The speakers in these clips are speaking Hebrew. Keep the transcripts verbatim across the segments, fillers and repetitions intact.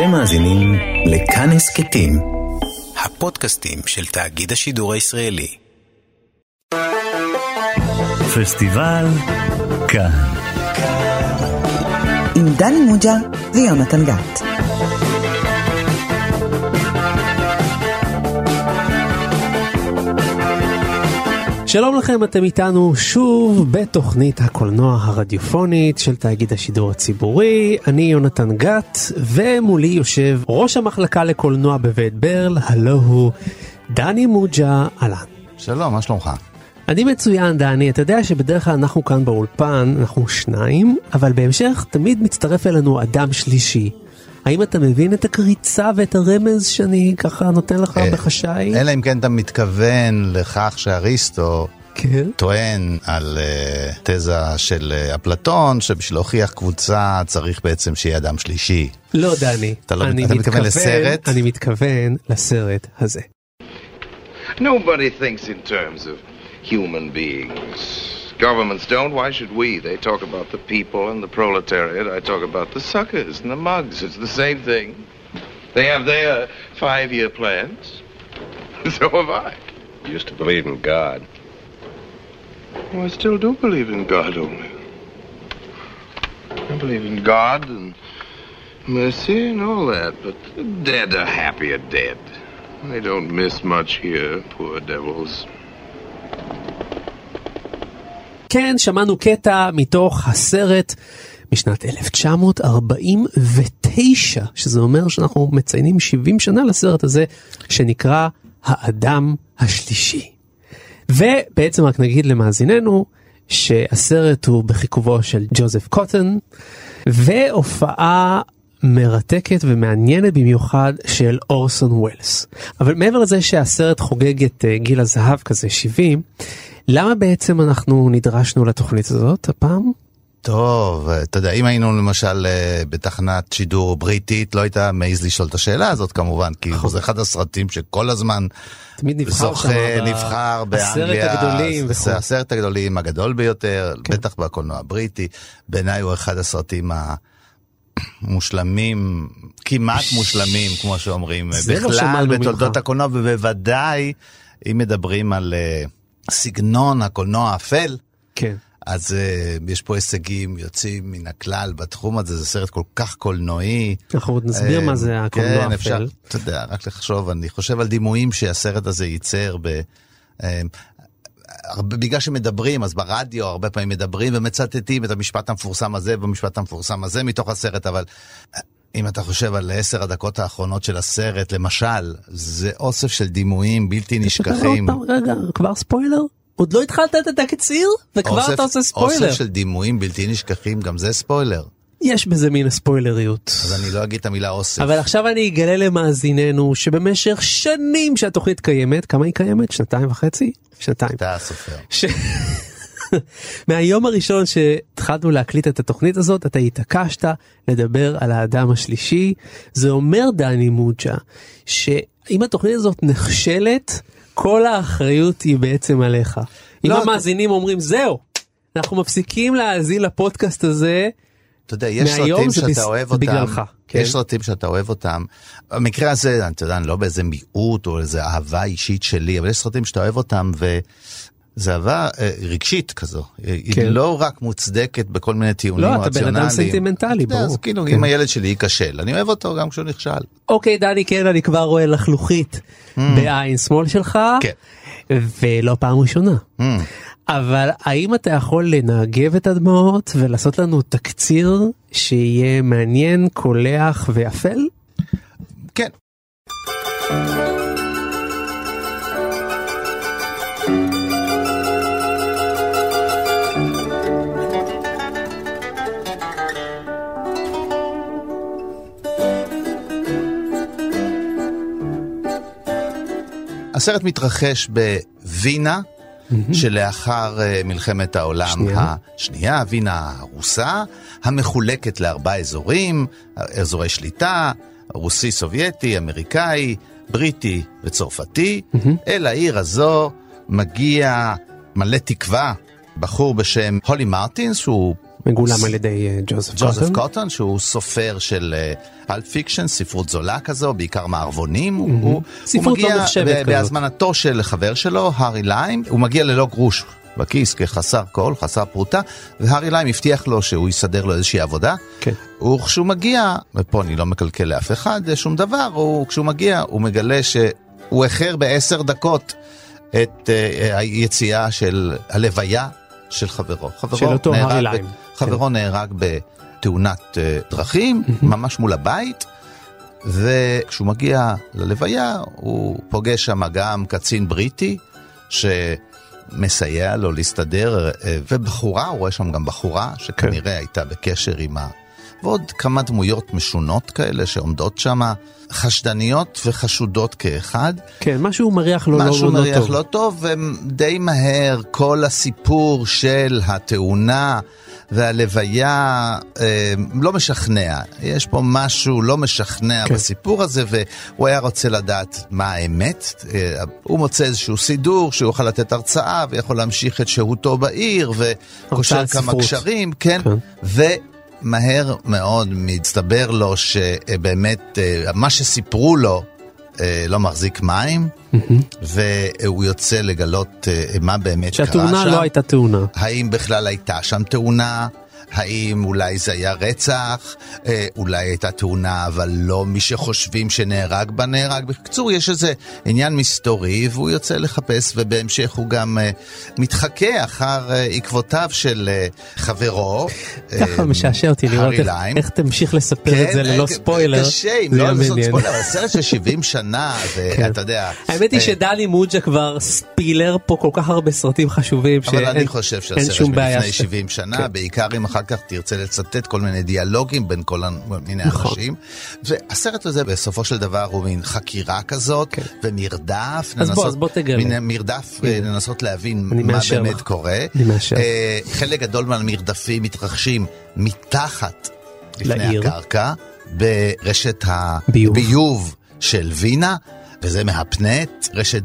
אתם מאזינים לכאן הסכתים, הפודקאסטים של תאגיד השידור הישראלי. פסטיבל כאן. עם דני מוג'ה ויונתן גת. שלום לכם, אתם איתנו שוב בתוכנית הקולנוע הרדיופונית של תאגיד השידור הציבורי. אני יונתן גת, ומולי יושב ראש המחלקה לקולנוע בבית ברל, הלא הוא דני מוג'ה. אלן, שלום, מה שלומך? אני מצוין, דני. אתה יודע שבדרך כלל אנחנו כאן באולפן, אנחנו שניים, אבל בהמשך תמיד מצטרף אלינו אדם שלישי. האם אתה מבין את הקריצה ואת הרמז שאני ככה נותן לך בחשאי? אלא אם כן אתה מתכוון לכך שאריסטו טוען על תזה של אפלטון, שבשביל להוכיח קבוצה צריך בעצם שיהיה אדם שלישי. לא, דני. אתה מתכוון לסרט? אני מתכוון לסרט הזה. Nobody thinks in terms of human beings. Governments don't. Why should we? They talk about the people and the proletariat. I talk about the suckers and the mugs. It's the same thing. They have their five-year plans. So have I. You used to believe in God. Well, I still do believe in God only. I believe in God and mercy and all that, but the dead are happier dead. They don't miss much here, poor devils. כן, שמענו קטע מתוך הסרט משנת אלף תשע מאות ארבעים ותשע, שזה אומר שאנחנו מציינים שבעים שנה לסרט הזה, שנקרא האדם השלישי. ובעצם רק נגיד למאזיננו שהסרט הוא בחיכובו של ג'וזף קוטן, והופעה מרתקת ומעניינת במיוחד של אורסון ווילס. אבל מעבר לזה שהסרט חוגג את גיל הזהב כזה שבעים, למה בעצם אנחנו נדרשנו לתוכנית הזאת הפעם? טוב, אתה יודע, אם היינו למשל בתחנת שידור בריטית, לא היית מעז לשאול את השאלה הזאת כמובן, כי זה אחד הסרטים שכל הזמן זוכה, נבחר באנגליה, זה הסרט הגדולים, הגדול ביותר, בטח בקולנוע הבריטי. בעיניי הוא אחד הסרטים ה... מושלמים, כמעט מושלמים, כמו שאומרים, בכלל בתולדות הקולנוע, ובוודאי אם מדברים על סגנון הקולנוע האפל, אז יש פה הישגים יוצאים מן הכלל בתחום הזה. זה סרט כל כך קולנועי. אנחנו עוד נסביר מה זה הקולנוע האפל. אתה יודע, רק לחשוב, אני חושב על דימויים שהסרט הזה ייצר ב... בגלל שמדברים, אז ברדיו הרבה פעמים מדברים ומצטטים את המשפט המפורסם הזה ומשפט המפורסם הזה מתוך הסרט, אבל אם אתה חושב על עשר הדקות האחרונות של הסרט, למשל, זה אוסף של דימויים בלתי נשכחים. רגע, כבר ספוילר? עוד לא התחלת את הקציר? וכבר אתה עושה ספוילר. אוסף של דימויים בלתי נשכחים, גם זה ספוילר. יש בזה מין הספוילריות. אז אני לא אגיד את המילה אוסף. אבל עכשיו אני אגלה למאזיננו שבמשך שנים שהתוכנית קיימת, כמה היא קיימת? שנתיים וחצי? שנתיים. אתה סופר. ש... מהיום הראשון שהתחלנו להקליט את התוכנית הזאת, אתה התעקשת לדבר על האדם השלישי. זה אומר, דני מוג'ה, שאם התוכנית הזאת נכשלת, כל האחריות היא בעצם עליך. אם לא, המאזינים אומרים, זהו, אנחנו מפסיקים להאזין לפודקאסט הזה, אתה יודע, יש סרטים שאתה בס... אוהב אותם, בגללך, כן? יש סרטים שאתה אוהב אותם, במקרה הזה, אתה יודע, אני לא באיזה מיעוט או איזה אהבה אישית שלי, אבל יש סרטים שאתה אוהב אותם, וזה אהבה אה, רגשית כזו, כן. היא לא רק מוצדקת בכל מיני טיעונים רציונליים. לא, אתה בן אדם סנטימנטלי, ברור. אז כאילו, כן. אם הילד שלי ייכשל, אני אוהב אותו גם כשהוא נכשל. אוקיי, דני, כן, אני כבר רואה לחלוכית mm. בעין שמאל שלך, כן. ולא פעם ראשונה. Mm. אבל האם אתה יכול לנגב את הדמעות ולעשות לנו תקציר שיהיה מעניין, קולח ואפל? כן. הסרט מתרחש בווינה, שלאחר מלחמת העולם השנייה, וינה הרוסה, המחולקת לארבעה אזורים, אזורי שליטה, רוסי, סובייטי, אמריקאי, בריטי וצרפתי. אל העיר הזו מגיע מלא תקווה, בחור בשם הולי מרטינס, שהוא מגולם על ידי ג'וזף קוטן, שהוא סופר של אלט פיקשן, ספרות זולה כזו, בעיקר מערבונים. הוא מגיע בהזמנתו של חבר שלו, הארי ליים, הוא מגיע ללא גרוש בכיס, כחסר קול, חסר פרוטה, והארי ליים הבטיח לו שהוא יסדר לו איזושהי עבודה. וכשהוא מגיע, ופה אני לא מקלקל לאף אחד, שום דבר, כשהוא מגיע, הוא מגלה שהוא אחר בעשר דקות את היציאה של הלוויה של חברו. חברו נהרג בתאונת דרכים, ממש מול הבית, וכשהוא מגיע ללוויה, הוא פוגש שם גם קצין בריטי, שמסייע לו להסתדר, ובחורה, הוא רואה שם גם בחורה, שכנראה הייתה בקשר עם ה... ועוד כמה דמויות משונות כאלה שעומדות שם, חשדניות וחשודות כאחד. כן, משהו מריח לא, משהו לא, מריח לא, לא טוב. משהו מריח לא טוב, ודי מהר כל הסיפור של התאונה והלוויה אה, לא משכנע. יש פה משהו לא משכנע כן. בסיפור הזה, והוא היה רוצה לדעת מה האמת. אה, הוא מוצא איזשהו סידור שהוא יכול לתת הרצאה ויכול להמשיך את שהותו בעיר, וקושר כמה קשרים, כן, כן. ו... מהר מאוד מצטבר לו שבאמת מה שסיפרו לו לא מחזיק מים, והוא יוצא לגלות מה באמת קרה שם. שהתאונה לא הייתה תאונה. האם בכלל הייתה שם תאונה? האם אולי זה היה רצח? אולי הייתה תאונה, אבל לא מי שחושבים שנהרג בה נהרג. בקצור, יש איזה עניין מסתורי, והוא יוצא לחפש, ובהמשך הוא גם מתחכה אחר עקבותיו של חברו. ככה משעשע אותי לראות איך תמשיך לספר את זה ללא ספוילר. קשה, אם לא לעשות ספוילר, אבל סרט של שבעים שנה, ואתה יודע... האמת היא שדני מוג'ה כבר ספילר פה כל כך הרבה סרטים חשובים, אבל אני חושב שהסרט מלפני שבעים שנה, בעיקר עם אחר כך תרצה לצטט כל מיני דיאלוגים בין כל מיני אנשים. והסרט הזה בסופו של דבר הוא מין חקירה כזאת ומרדף, מרדף לנסות להבין מה באמת קורה. חלק גדול מהמרדפים מתרחשים מתחת לפני הקרקע ברשת הביוב של וינה, וזה מהפנט, רשת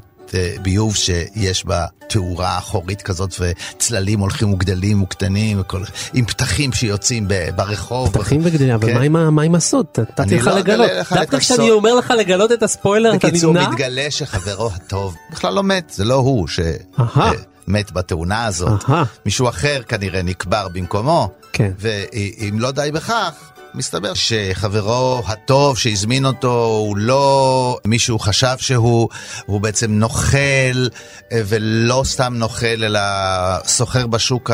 ביוב שיש בה תאורה אחורית כזאת, וצללים הולכים וגדלים וקטנים, וכל... עם פתחים שיוצאים ברחוב. פתחים וגדלים, אבל כן. מה עם הסוד? אתה תלך לא לגלות. דווקא כשאני אומר לך לגלות את הספוילר, אתה נמנע? בקיצור, מתגלה שחברו הטוב בכלל לא מת, זה לא הוא שמת בתאונה הזאת. Aha. מישהו אחר כנראה נקבר במקומו, כן. ואם לא די בכך, מסתבר שחברו הטוב שהזמין אותו הוא לא מישהו חשב שהוא, הוא בעצם נוחל, ולא סתם נוחל אלא סוחר בשוק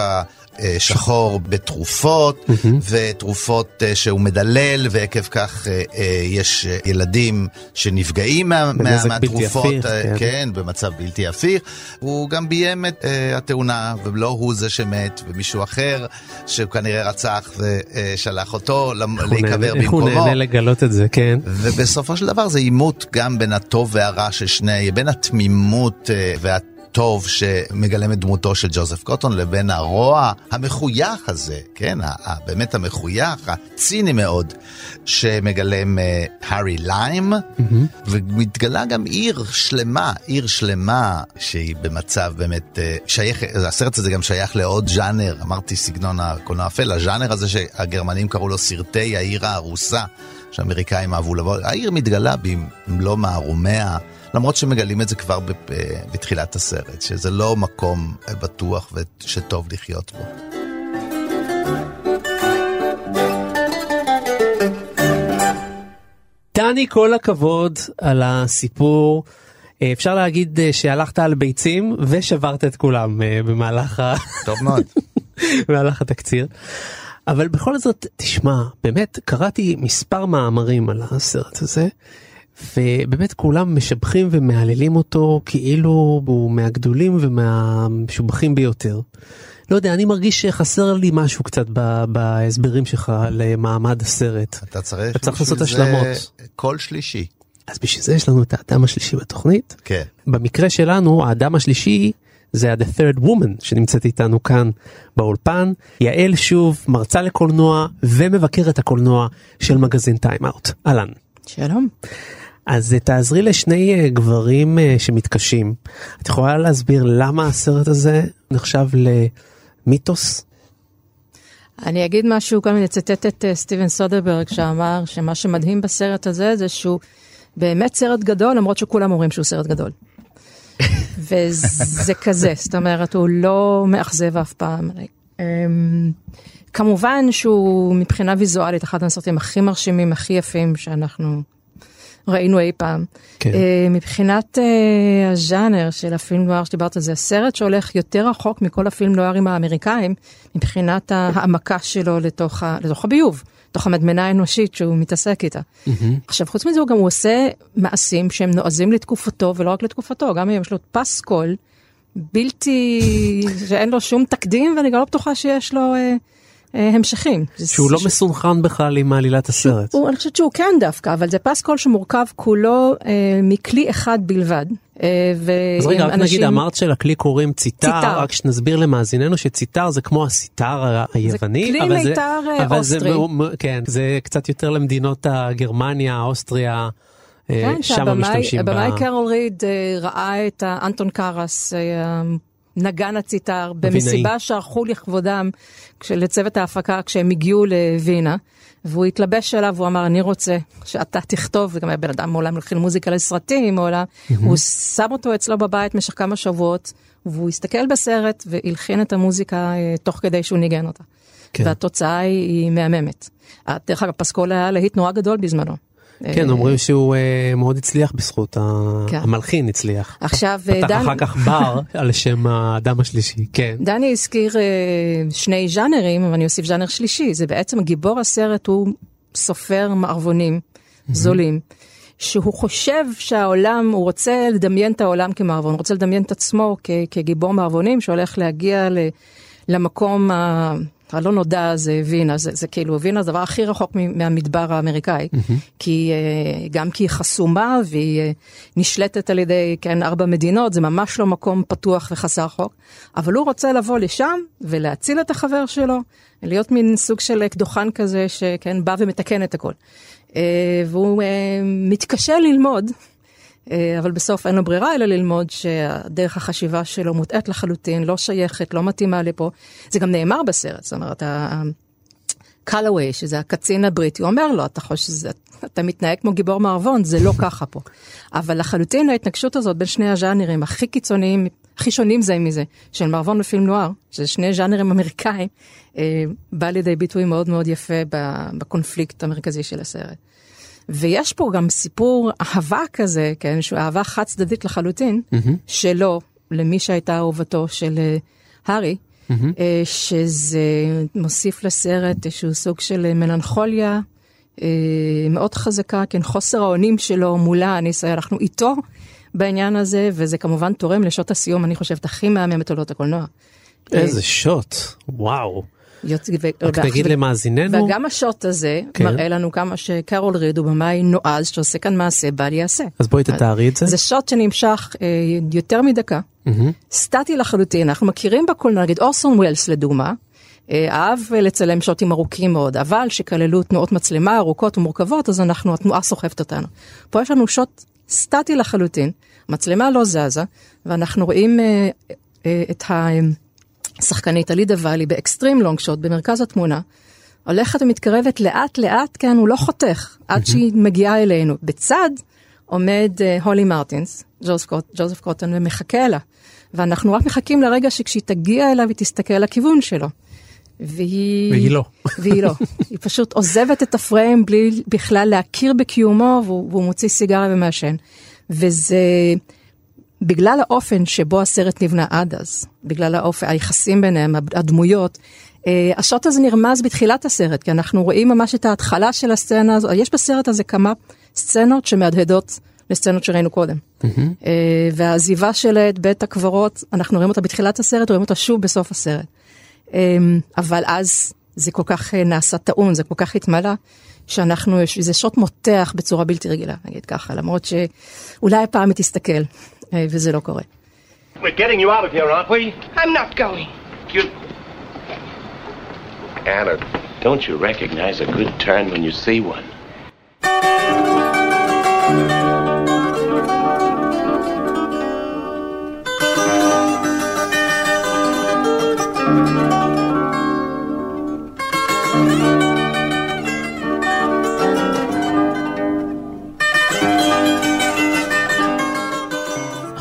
השחור בתרופות, ותרופות שהוא מדלל, ועקב כך יש ילדים שנפגעים מהתרופות, כן, במצב בלתי הפיך. הוא גם ביים את התאונה, ולא הוא זה שמת, ומישהו אחר שכנראה רצח ושלח אותו להיקבר במקומו. איך הוא נהנה לגלות את זה, כן. ובסופו של דבר זה עימות גם בין הטוב והרע של שני, בין התמימות והת... טוב שמגלם את דמותו של ג'וזף קוטון לבין הרוע המחוייך הזה, כן, באמת המחוייך, הציני מאוד, שמגלם הארי ליים, ומתגלה גם עיר שלמה, עיר שלמה שהיא במצב באמת שייך, הסרט הזה גם שייך לעוד ז'אנר, אמרתי סגנון הקולנוע האפל, הז'אנר הזה שהגרמנים קראו לו סרטי העיר הארוסה, שאמריקאים אהבו לבוא, העיר מתגלה במלוא מערומיה, למרות שמגלים את זה כבר בתחילת הסרט, שזה לא מקום בטוח ושטוב לחיות בו. דני, כל הכבוד על הסיפור. אפשר להגיד שהלכת על ביצים ושברת את כולם במהלך, טוב מאוד. במהלך התקציר. אבל בכל זאת, תשמע, באמת קראתי מספר מאמרים על הסרט הזה, ובאמת כולם משבחים ומעללים אותו כאילו הוא מהגדולים ומהמשובחים ביותר. לא יודע, אני מרגיש שחסר לי משהו קצת בהסברים שלך למעמד הסרט. אתה צריך, אתה צריך לעשות השלמות. כל שלישי. אז בשביל זה יש לנו את האדם השלישי בתוכנית. כן. במקרה שלנו, האדם השלישי זה The Third Woman שנמצאת איתנו כאן באולפן. יעל שוב, מרצה לקולנוע ומבקרת הקולנוע של מגזין טיים אאוט. אלן. שלום. אז תעזרי לשני גברים שמתקשים. את יכולה להסביר למה הסרט הזה נחשב למיתוס? אני אגיד משהו, גם אני אצטט את סטיבן סודרברג שאמר שמה שמדהים בסרט הזה זה שהוא באמת סרט גדול, למרות שכולם אומרים שהוא סרט גדול. וזה כזה, זאת אומרת, הוא לא מאכזב אף פעם. כמובן שהוא מבחינה ויזואלית, אחד הסרטים הכי מרשימים, הכי יפים שאנחנו ראינו אי פעם. מבחינת הז'אנר של הפילם נואר שדיברת על זה, הסרט שהולך יותר רחוק מכל הפילם נוארים האמריקאים, מבחינת העמקה שלו לתוך הביוב, לתוך המדמנה האנושית שהוא מתעסק איתה. עכשיו, חוץ מזה הוא גם עושה מעשים שהם נועזים לתקופתו, ולא רק לתקופתו, גם אם יש לו פסקול, בלתי, שאין לו שום תקדים, ואני גם לא בטוחה שיש לו המשכים. שהוא לא מסונכן בכלל עם עלילת הסרט. אני חושבת שהוא כן דווקא, אבל זה פסקול שמורכב כולו מכלי אחד בלבד. אז רגע, רק נגיד, אמרת שלכלי קוראים ציטר, רק שנסביר למאזיננו שציטר זה כמו הסיטר היווני. זה כלי מיתר אוסטרי. כן, זה קצת יותר למדינות הגרמניה, אוסטריה, שם המשתמשים. הבמאי קרול ריד ראה את אנטון קארס, נגן הציטר, במסיבה שערכו לכבודם לצוות ההפקה כשהם הגיעו לווינה, והוא התלבש אליו, הוא אמר, אני רוצה שאתה תכתוב, וגם היה בן אדם מעולם ללחיל מוזיקה לסרטים, הוא שם אותו אצלו בבית משך כמה שבועות, והוא הסתכל בסרט והלחין את המוזיקה תוך כדי שהוא ניגן אותה. והתוצאה היא מהממת. דרך אגב, פסקול היה להיט נורא גדול בזמנו. כן, אומרים שהוא מאוד הצליח בזכות, המלחין הצליח. עכשיו, פתח אחר כך בר על שם האדם השלישי, כן. דני הזכיר שני ז'אנרים, אבל אני אוסיף ז'אנר שלישי, זה בעצם גיבור הסרט הוא סופר מערבונים זולים, שהוא חושב שהעולם, הוא רוצה לדמיין את העולם כמערבון, הוא רוצה לדמיין את עצמו כגיבור מערבונים, שהולך להגיע למקום ה... הלא נודע זה וינה, זה, זה כאילו וינה, זה דבר הכי רחוק מהמדבר האמריקאי, mm-hmm. כי גם כי היא חסומה והיא נשלטת על ידי, כן, ארבע מדינות, זה ממש לא מקום פתוח וחסר חוק, אבל הוא רוצה לבוא לשם ולהציל את החבר שלו, להיות מין סוג של כדוחן כזה שכן, בא ומתקן את הכל. והוא מתקשה ללמוד, אבל בסוף אין לו ברירה אלא ללמוד שדרך החשיבה שלו מוטעת לחלוטין, לא שייכת, לא מתאימה לפה. זה גם נאמר בסרט, זאת אומרת, קלווי, שזה הקצין הבריטי, הוא אומר לו, אתה חושב, אתה מתנהג כמו גיבור מערבון, זה לא ככה פה. אבל לחלוטין ההתנגשות הזאת בין שני הז'אנרים הכי קיצוניים, הכי שונים זה מזה, של מערבון ופילם נואר, שזה שני ז'אנרים אמריקאים, בא לידי ביטוי מאוד מאוד יפה בקונפליקט המרכזי של הסרט. ויש פה גם סיפור אהבה כזה, כן, שהוא אהבה חד צדדית לחלוטין, mm-hmm. שלו, למי שהייתה אהובתו של uh, הרי, mm-hmm. uh, שזה מוסיף לסרט איזשהו סוג של מלנכוליה, uh, מאוד חזקה, כן, חוסר האונים שלו מולה, אני אסייע, אנחנו איתו בעניין הזה, וזה כמובן תורם לשעות הסיום, אני חושבת, הכי מהמם בתולדות הקולנוע. איזה uh, שוט, וואו. רק תגיד למאזיננו. וגם השוט הזה מראה לנו כמה שקרול ריד הוא במאי נועז שעושה כאן מעשה בל יעשה. אז בואי תתארי את זה. זה שוט שנמשך יותר מדקה. סטטי לחלוטין. אנחנו מכירים בקולנוע, נגיד אורסון ווילס לדוגמה, אהב לצלם שוטים ארוכים מאוד, אבל שכללו תנועות מצלמה ארוכות ומורכבות, אז אנחנו, התנועה סוחפת אותנו. פה יש לנו שוט סטטי לחלוטין, מצלמה לא זזה, ואנחנו רואים את ה... שחקנית עלידה ואלי באקסטרים לונג שוט במרכז התמונה, הולכת ומתקרבת לאט לאט, כן, הוא לא חותך, עד שהיא מגיעה אלינו. בצד עומד הולי מרטינס, ג'וזף קוטן, ומחכה לה. ואנחנו רק מחכים לרגע שכשהיא תגיע אליו, היא תסתכל לכיוון שלו. והיא... והיא לא. והיא לא. היא פשוט עוזבת את הפריים בלי בכלל להכיר בקיומו, והוא, והוא מוציא סיגריה ומעשן. וזה... בגלל האופן שבו הסרט נבנה עד אז, בגלל האופן, היחסים ביניהם, הדמויות, השוט הזה נרמז בתחילת הסרט, כי אנחנו רואים ממש את ההתחלה של הסצנה הזו, יש בסרט הזה כמה סצנות שמהדהדות לסצנות שראינו קודם. והעזיבה שלה את בית הקברות, אנחנו רואים אותה בתחילת הסרט, רואים אותה שוב בסוף הסרט. אבל אז זה כל כך נעשה טעון, זה כל כך התמלא, שאנחנו, זה שוט מותח בצורה בלתי רגילה, נגיד ככה, למרות שאולי הפעם היא תסתכל. וזה לא קורה. We're getting you out of here, aren't we? I'm not going. You... Anna, don't you recognize a good turn when you see one?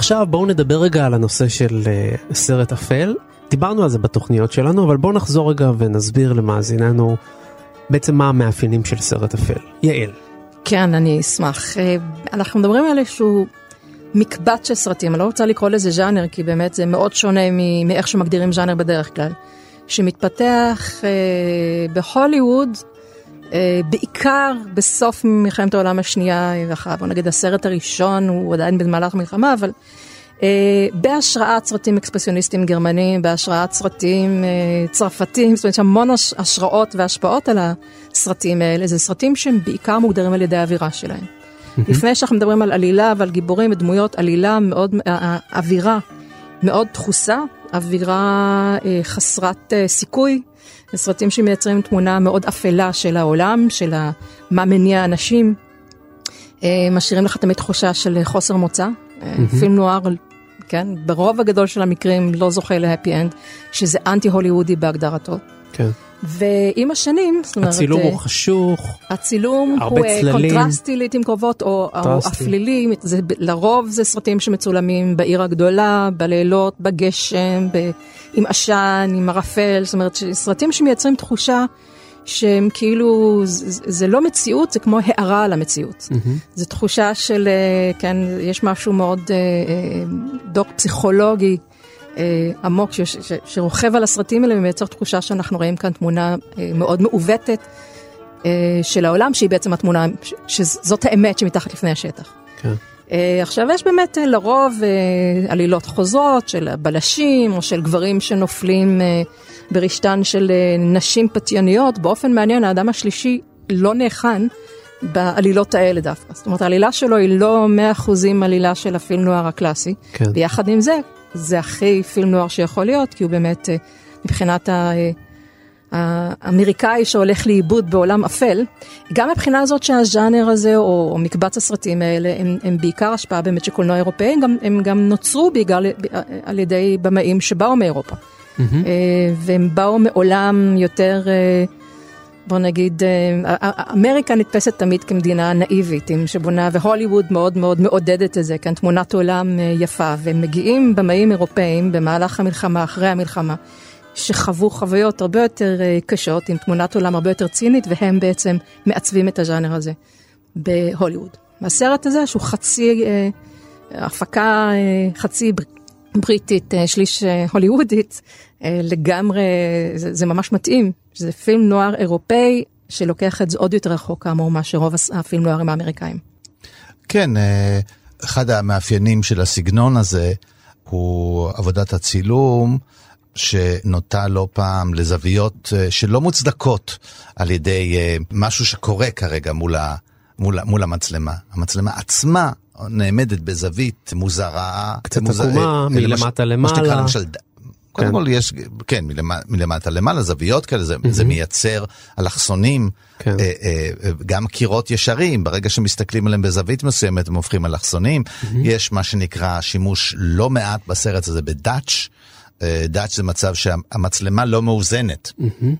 עכשיו בואו נדבר רגע על הנושא של uh, סרט אפל. דיברנו על זה בתוכניות שלנו, אבל בואו נחזור רגע ונסביר למאזיננו בעצם מה המאפיינים של סרט אפל. יעל. כן, אני אשמח. אנחנו מדברים על איזשהו מקבט של סרטים. אני לא רוצה לקרוא לזה ז'אנר, כי באמת זה מאוד שונה מאיך שמגדירים ז'אנר בדרך כלל. שמתפתח בהוליווד, בעיקר בסוף מלחמת העולם השנייה, ואחריו, נגיד הסרט הראשון, הוא עדיין במהלך מלחמה, אבל בהשראת סרטים אקספרסיוניסטים גרמנים, בהשראת סרטים צרפתיים, זאת אומרת שהמון השראות והשפעות על הסרטים האלה, זה סרטים שהם בעיקר מוגדרים על ידי האווירה שלהם. לפני שאנחנו מדברים על עלילה ועל גיבורים, דמויות עלילה מאוד, אווירה מאוד תחוסה, אווירה חסרת סיכוי, סרטים שמייצרים תמונה מאוד אפלה של העולם, של מה מניע אנשים, משאירים לך תמיד תחושה של חוסר מוצא. פילם נוער, כן, ברוב הגדול של המקרים לא זוכה להפי אנד, שזה אנטי הוליוודי בהגדרתו. כן. ועם השנים, זאת אומרת, הצילום הוא חשוך, הצילום הוא קונטרסטי לעתים קרובות, או אפלילי, לרוב זה סרטים שמצולמים בעיר הגדולה, בלילות, בגשם, עם עשן, עם ערפל, זאת אומרת, סרטים שמייצרים תחושה שהם כאילו, זה, זה לא מציאות, זה כמו הערה על המציאות. Mm-hmm. זו תחושה של, כן, יש משהו מאוד דוק פסיכולוגי עמוק, ש, ש, שרוכב על הסרטים האלה, ומייצר תחושה שאנחנו רואים כאן תמונה מאוד מעוותת של העולם, שהיא בעצם התמונה, ש, שזאת האמת שמתחת לפני השטח. כן. עכשיו יש באמת לרוב עלילות חוזרות של בלשים, או של גברים שנופלים ברשתן של נשים פתייניות. באופן מעניין, האדם השלישי לא נאחן בעלילות האלה דווקא. זאת אומרת, העלילה שלו היא לא מאה אחוז עלילה של הפילם נוער הקלאסי. כן. ביחד עם זה, זה הכי פילם נוער שיכול להיות, כי הוא באמת, מבחינת ה... האמריקאי שהולך לאיבוד בעולם אפל, גם מבחינה הזאת שהז'אנר הזה, או, או מקבץ הסרטים האלה, הם, הם בעיקר השפעה באמת שקולנוע אירופאי, הם, הם גם נוצרו בעיקר על ידי במאים שבאו מאירופה. Mm-hmm. והם באו מעולם יותר, בוא נגיד, אמריקה נתפסת תמיד כמדינה נאיבית, שבונה, והוליווד מאוד מאוד מעודדת את זה, כאן תמונת עולם יפה, והם מגיעים במאים אירופאים במהלך המלחמה, אחרי המלחמה, שחוו חוויות הרבה יותר קשות, עם תמונת עולם הרבה יותר צינית, והם בעצם מעצבים את הז'אנר הזה בהוליווד. הסרט הזה, שהוא חצי, הפקה חצי בריטית, שליש הוליוודית, לגמרי, זה, זה ממש מתאים. זה פילם נוער אירופאי, שלוקח את זה עוד יותר רחוק, כאמור, מה שרוב הפילם נוער עם האמריקאים. כן, אחד המאפיינים של הסגנון הזה, הוא עבודת הצילום, שנוטה לא פעם לזוויות שלא מוצדקות על ידי משהו שקורה כרגע מול, ה, מול, מול המצלמה. המצלמה עצמה נעמדת בזווית מוזרה. קצת עקומה, מלמטה למעלה. קודם כל יש, כן, מלמטה למעלה, זוויות כאלה, זה, mm-hmm. זה מייצר אלכסונים, כן. אה, אה, גם קירות ישרים, ברגע שמסתכלים עליהם בזווית מסוימת, הם הופכים אלכסונים. Mm-hmm. יש מה שנקרא שימוש לא מעט בסרט הזה בדאץ', דאץ' זה מצב שהמצלמה לא מאוזנת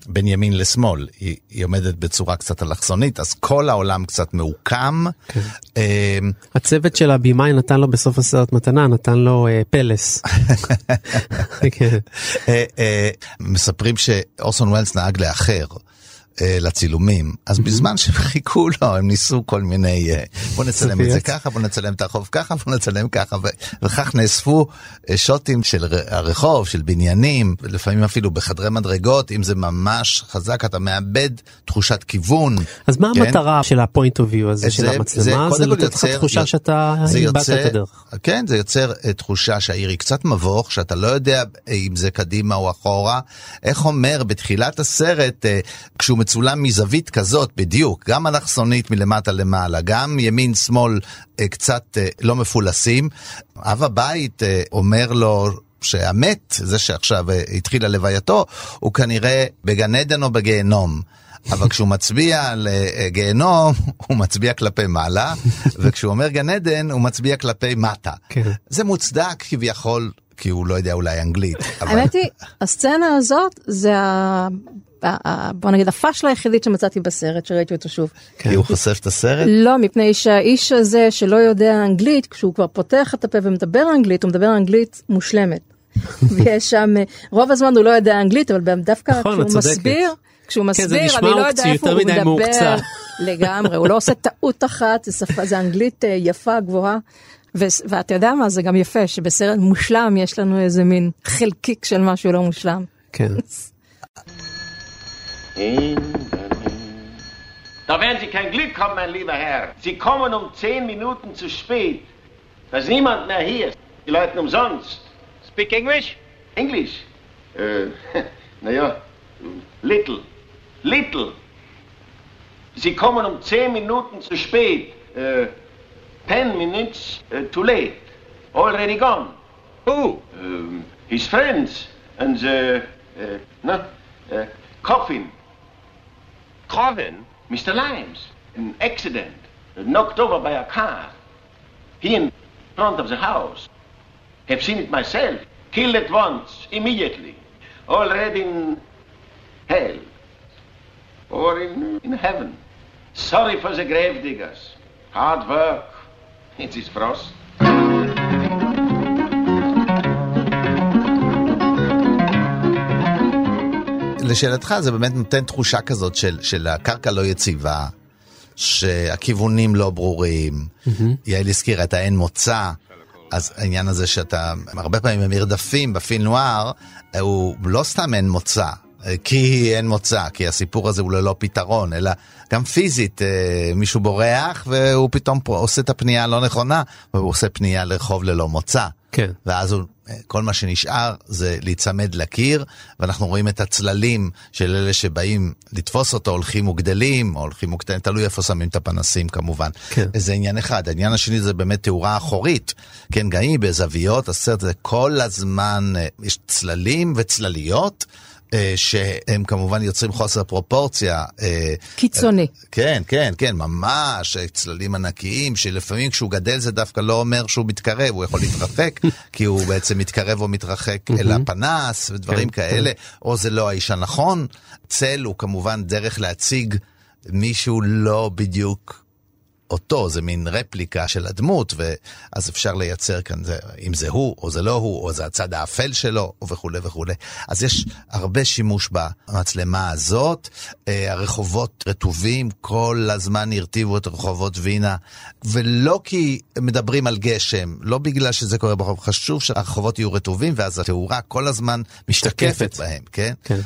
בין ימין לשמאל, היא עומדת בצורה קצת אלכסונית, אז כל העולם קצת מעוקם. הצוות של הבימאי נתן לו בסוף הסרט מתנה, נתן לו פלס. מספרים שאורסון ווילס נהג לאחר לצילומים, אז בזמן שחיכו לו, הם ניסו כל מיני, בוא נצלם את זה ככה, בוא נצלם את הרחוב ככה, בוא נצלם ככה, וכך נאספו שוטים של הרחוב, של בניינים, לפעמים אפילו בחדרי מדרגות, אם זה ממש חזק, אתה מאבד תחושת כיוון. אז מה המטרה של ה-point of view הזה, של המצלמה? זה לתת לך תחושה שאתה איבדת את הדרך. כן, זה יוצר תחושה שהעיר היא קצת מבוך, שאתה לא יודע אם זה קדימה או אחורה. איך אומר, בתחילת הסרט, כשהוא צולם מזווית כזאת בדיוק, גם אלכסונית מלמטה למעלה, גם ימין שמאל קצת לא מפולסים. אב הבית אומר לו שהמת, זה שעכשיו התחילה לווייתו, הוא כנראה בגן עדן או בגיהנום. אבל כשהוא מצביע לגיהנום, הוא מצביע כלפי מעלה, וכשהוא אומר גן עדן, הוא מצביע כלפי מטה. זה מוצדק כביכול כי הוא לא יודע אולי אנגלית. האמת היא, הסצנה הזאת זה, בוא נגיד, הפשלה היחידית שמצאתי בסרט, שראיתי אותו שוב. כי הוא חושף את הסרט? לא, מפני שהאיש הזה שלא יודע אנגלית, כשהוא כבר פותח את הפה ומדבר אנגלית, הוא מדבר אנגלית מושלמת. ויש שם, רוב הזמן הוא לא יודע אנגלית, אבל דווקא כשהוא מסביר, כשהוא מסביר, אני לא יודע איפה הוא מדבר לגמרי. הוא לא עושה טעות אחת, זה אנגלית יפה, גבוהה. ואתה יודע מה, זה גם יפה, שבסרט מושלם יש לנו איזה מין חלקיק של משהו לא מושלם. כן. Da werden Sie kein Glück haben, mein lieber Herr. Sie kommen um zehn Minuten zu spät. Da ist niemand mehr hier. Die Leute umsonst. Speak English? English? Äh, naja, little. Little. Sie kommen um zehn Minuten zu spät. Äh, ten minutes uh, too late. Already gone. Who? Um, his friends and the... Uh, uh, no, uh, coffin. Coffin? Mister Limes. An accident. Knocked over by a car. He in front of the house. Have seen it myself. Killed at once. Immediately. Already in hell. Or in, in heaven. Sorry for the grave diggers. Hard work. It is frost. לשאלתך, זה באמת נותן תחושה כזאת של, של הקרקע לא יציבה, שהכיוונים לא ברורים, mm-hmm. יעל הזכירה, אתה אין מוצא, אז העניין הזה שאתה, הרבה פעמים הם מרדפים בפילם נואר, הוא לא סתם אין מוצא, כי אין מוצא, כי הסיפור הזה הוא ללא פתרון, אלא גם פיזית, מישהו בורח והוא פתאום עושה את הפנייה הלא נכונה, והוא עושה פנייה לרחוב ללא מוצא. כן. ואז הוא, כל מה שנשאר זה להיצמד לקיר, ואנחנו רואים את הצללים של אלה שבאים לתפוס אותו, הולכים וגדלים, או הולכים וגדלים, תלוי איפה שמים את הפנסים כמובן. כן. זה עניין אחד. העניין השני זה באמת תאורה אחורית. כן, גם היא בזוויות, הסרט זה כל הזמן, יש צללים וצלליות, שהם כמובן יוצרים חוסר פרופורציה קיצוני. כן, כן, כן, ממש צללים ענקיים שלפעמים כשהוא גדל זה דווקא לא אומר שהוא מתקרב, הוא יכול להתרחק כי הוא בעצם מתקרב או מתרחק אל הפנס ודברים כאלה, או זה לא האיש הנכון. צל הוא כמובן דרך להציג מישהו לא בדיוק אותו, זה מין רפליקה של הדמות, ואז אפשר לייצר כאן, זה, אם זה הוא, או זה לא הוא, או זה הצד האפל שלו, וכו' וכו'. אז יש הרבה שימוש במצלמה הזאת, הרחובות רטובים, כל הזמן הרטיבו את רחובות וינה, ולא כי מדברים על גשם, לא בגלל שזה קורה ברחוב, חשוב שהרחובות יהיו רטובים, ואז התאורה כל הזמן משתקפת בהם, כן? כן.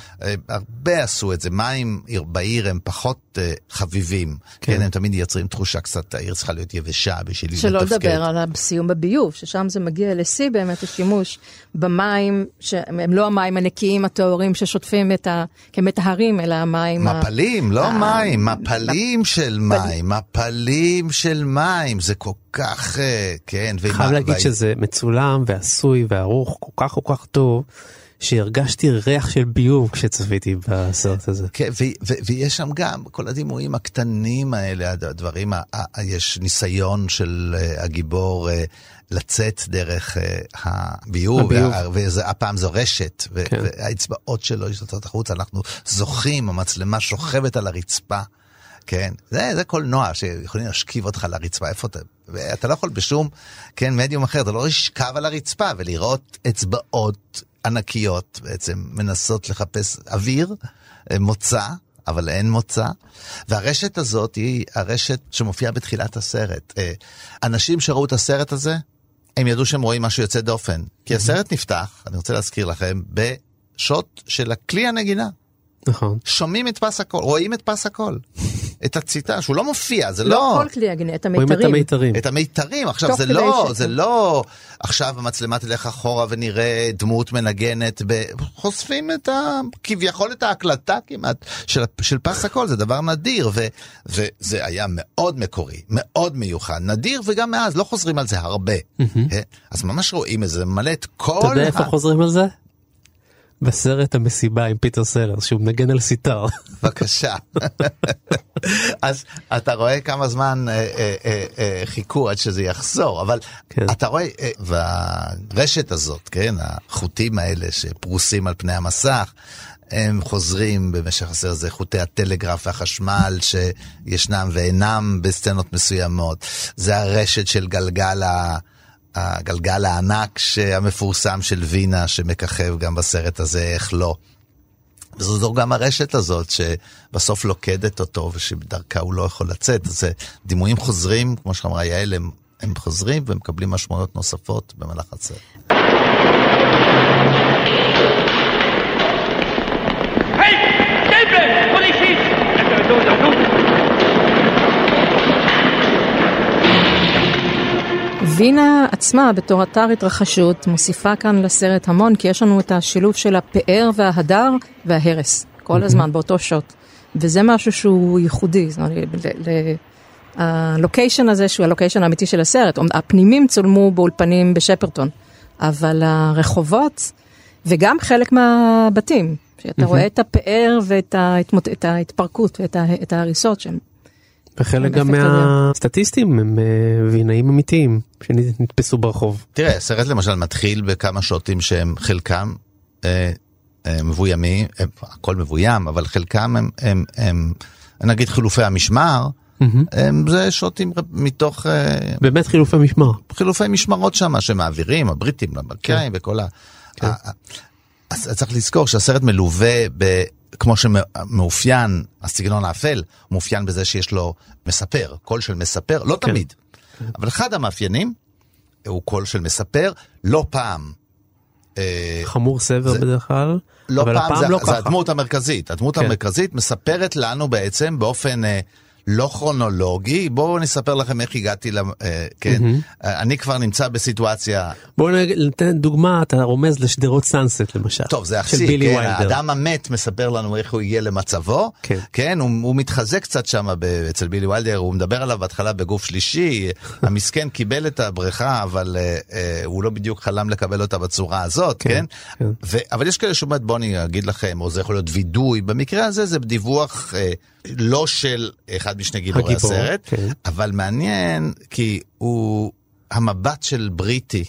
הרבה עשו את זה, מים בעיר הם פחות חביבים, כן, כן? הם תמיד יוצרים תחושה קצת, העיר צריכה להיות יבשה בשביל שלא לתפקד. לדבר על סיום בביוב, ששם זה מגיע לשיא באמת השימוש במים, שהם לא המים הנקיים הטהורים ששוטפים את ה... כמטהרים, אלא המים... מפלים, ה... לא ה... מים, מפלים של מים, מפלים של מים, זה כל כך, כן. חייב להגיד שזה מצולם ועשוי וערוך כל כך כל כך טוב, שהרגשתי ריח של ביוב כשצפיתי בסרט הזה. כן, ויש שם גם כל הדימויים הקטנים האלה, הדברים, יש ניסיון של הגיבור לצאת דרך הביוב, והפעם זו רשת, והאצבעות שלו יוצאות החוצה, אנחנו זוכים, המצלמה שוכבת על הרצפה, כן, זה, זה כל נוער שיכולים להשכיב אותך לרצפה, איפה אתה? אתה לא יכול בשום, כן, מדיום אחר, אתה לא ישכב על הרצפה ולראות אצבעות ענקיות בעצם מנסות לחפש אוויר, מוצא, אבל אין מוצא. והרשת הזאת היא הרשת שמופיעה בתחילת הסרט. אנשים שראו את הסרט הזה, הם ידעו שהם רואים משהו יוצא דופן. כי הסרט נפתח, אני רוצה להזכיר לכם, בשוט של הכלי הנגינה. נכון. שומעים את פס הקול, רואים את פס הקול. את הציטה, שהוא לא מופיע, זה לא... לא כל כלי הגנה, את המיתרים. את המיתרים, עכשיו זה לא, זה לא... עכשיו המצלמה תלך אחורה ונראה דמות מנגנת, חושפים את ה... כביכול את ההקלטה כמעט, של פס הקול, זה דבר נדיר, וזה היה מאוד מקורי, מאוד מיוחד, נדיר, וגם מאז לא חוזרים על זה הרבה. אז ממש רואים את זה, מלא את כל... אתה יודע איפה חוזרים על זה? בסרט המסיבה עם פיטר סלרס, שהוא מנגן על סיטר. בבקשה. אז אתה רואה כמה זמן אה, אה, אה, חיכו עד שזה יחזור, אבל כן. אתה רואה, אה, והרשת הזאת, כן, החוטים האלה שפרוסים על פני המסך, הם חוזרים במשך הסרט, זה חוטי הטלגרף והחשמל שישנם ואינם בסצנות מסוימות, זה הרשת של גלגל ה... הגלגל הענק המפורסם של וינה שמככב גם בסרט הזה, איך לא. וזו גם הרשת הזאת שבסוף לוקדת אותו ושבדרכה הוא לא יכול לצאת. זה דימויים חוזרים, כמו שאמרה יעל, הם, הם חוזרים ומקבלים משמעויות נוספות במהלך הסרט. היי, סטייפלן, פולישית! דו, דו, דו. וינה עצמה בתור אתר התרחשות מוסיפה כאן לסרט המון, כי יש לנו את השילוב של הפאר וההדר וההרס, כל הזמן באותו שוט. וזה משהו שהוא ייחודי, הלוקיישן הזה שהוא הלוקיישן האמיתי של הסרט. הפנימים צולמו באולפנים בשפרטון, אבל הרחובות וגם חלק מהבתים, שאתה רואה את הפאר ואת ההתפרקות ואת ההריסות שם. וחלק גם מהסטטיסטים הם וינאים אמיתיים שנתפסו ברחוב. תראה, הסרט למשל מתחיל בכמה שוטים שהם חלקם אה, אה, מבוימים, אה, הכל מבוים, אבל חלקם הם, הם, הם, הם נגיד חילופי המשמר, mm-hmm. הם, זה שוטים מתוך... אה, באמת חילופי משמר. חילופי משמרות שם שמעבירים, הבריטים, למרקאים, כן. וכל ה... כן. ה, ה אז צריך לזכור שהסרט מלווה ב... כמו שמאופיין הסגנון האפל, מאופיין בזה שיש לו מספר, קול של מספר, לא תמיד, אבל אחד המאפיינים הוא קול של מספר, לא פעם. חמור סבר בדרך כלל, אבל הפעם לא ככה. זה הדמות המרכזית, הדמות המרכזית מספרת לנו בעצם באופן לא כרונולוגי, בואו נספר לכם איך הגעתי, כן, אני כבר נמצא בסיטואציה. בואו נתן דוגמה, אתה רומז לשדרות סאנסט למשל. טוב, זה אכסי, כן, האדם המת מספר לנו איך הוא יהיה למצבו, כן, הוא מתחזק קצת שם אצל בילי ויילדר, הוא מדבר עליו בהתחלה בגוף שלישי, המסכן קיבל את הבריכה, אבל הוא לא בדיוק חלם לקבל אותה בצורה הזאת, כן, אבל יש כאלה שאומרת, בואו אני אגיד לכם, או זה יכול להיות וידוי, במקרה הזה זה בדיווח לא של אחד משני גיבורי הסרט, okay. אבל מעניין כי הוא המבט של בריטי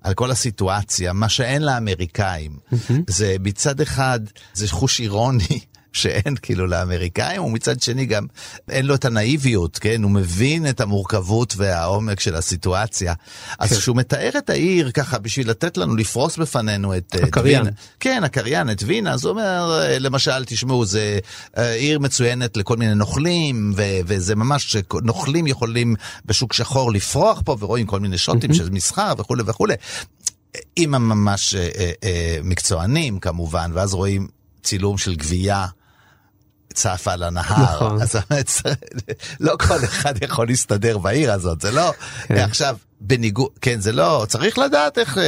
על כל הסיטואציה, מה שאין לאמריקאים. Mm-hmm. זה מצד אחד, זה חוש אירוני שאין כאילו לאמריקאים, ומצד שני גם אין לו את הנאיביות, כן? הוא מבין את המורכבות והעומק של הסיטואציה. אז כן. כשהוא מתאר את העיר ככה, בשביל לתת לנו, לפרוס בפנינו את, את וינה. כן, הקריין, את וינה, אז הוא אומר, למשל, תשמעו, זה עיר מצוינת לכל מיני נוכלים, ו- וזה ממש, נוכלים יכולים בשוק שחור לפרוח פה, ורואים כל מיני שוטים mm-hmm. של מסחר וכו' וכו'. אם הם ממש א- א- א- מקצוענים, כמובן, ואז רואים צילום של גבייה, צף על הנהר, אז לא כל אחד יכול להסתדר בעיר הזאת, זה לא, עכשיו, בניגוד, כן, זה לא, צריך לדעת איך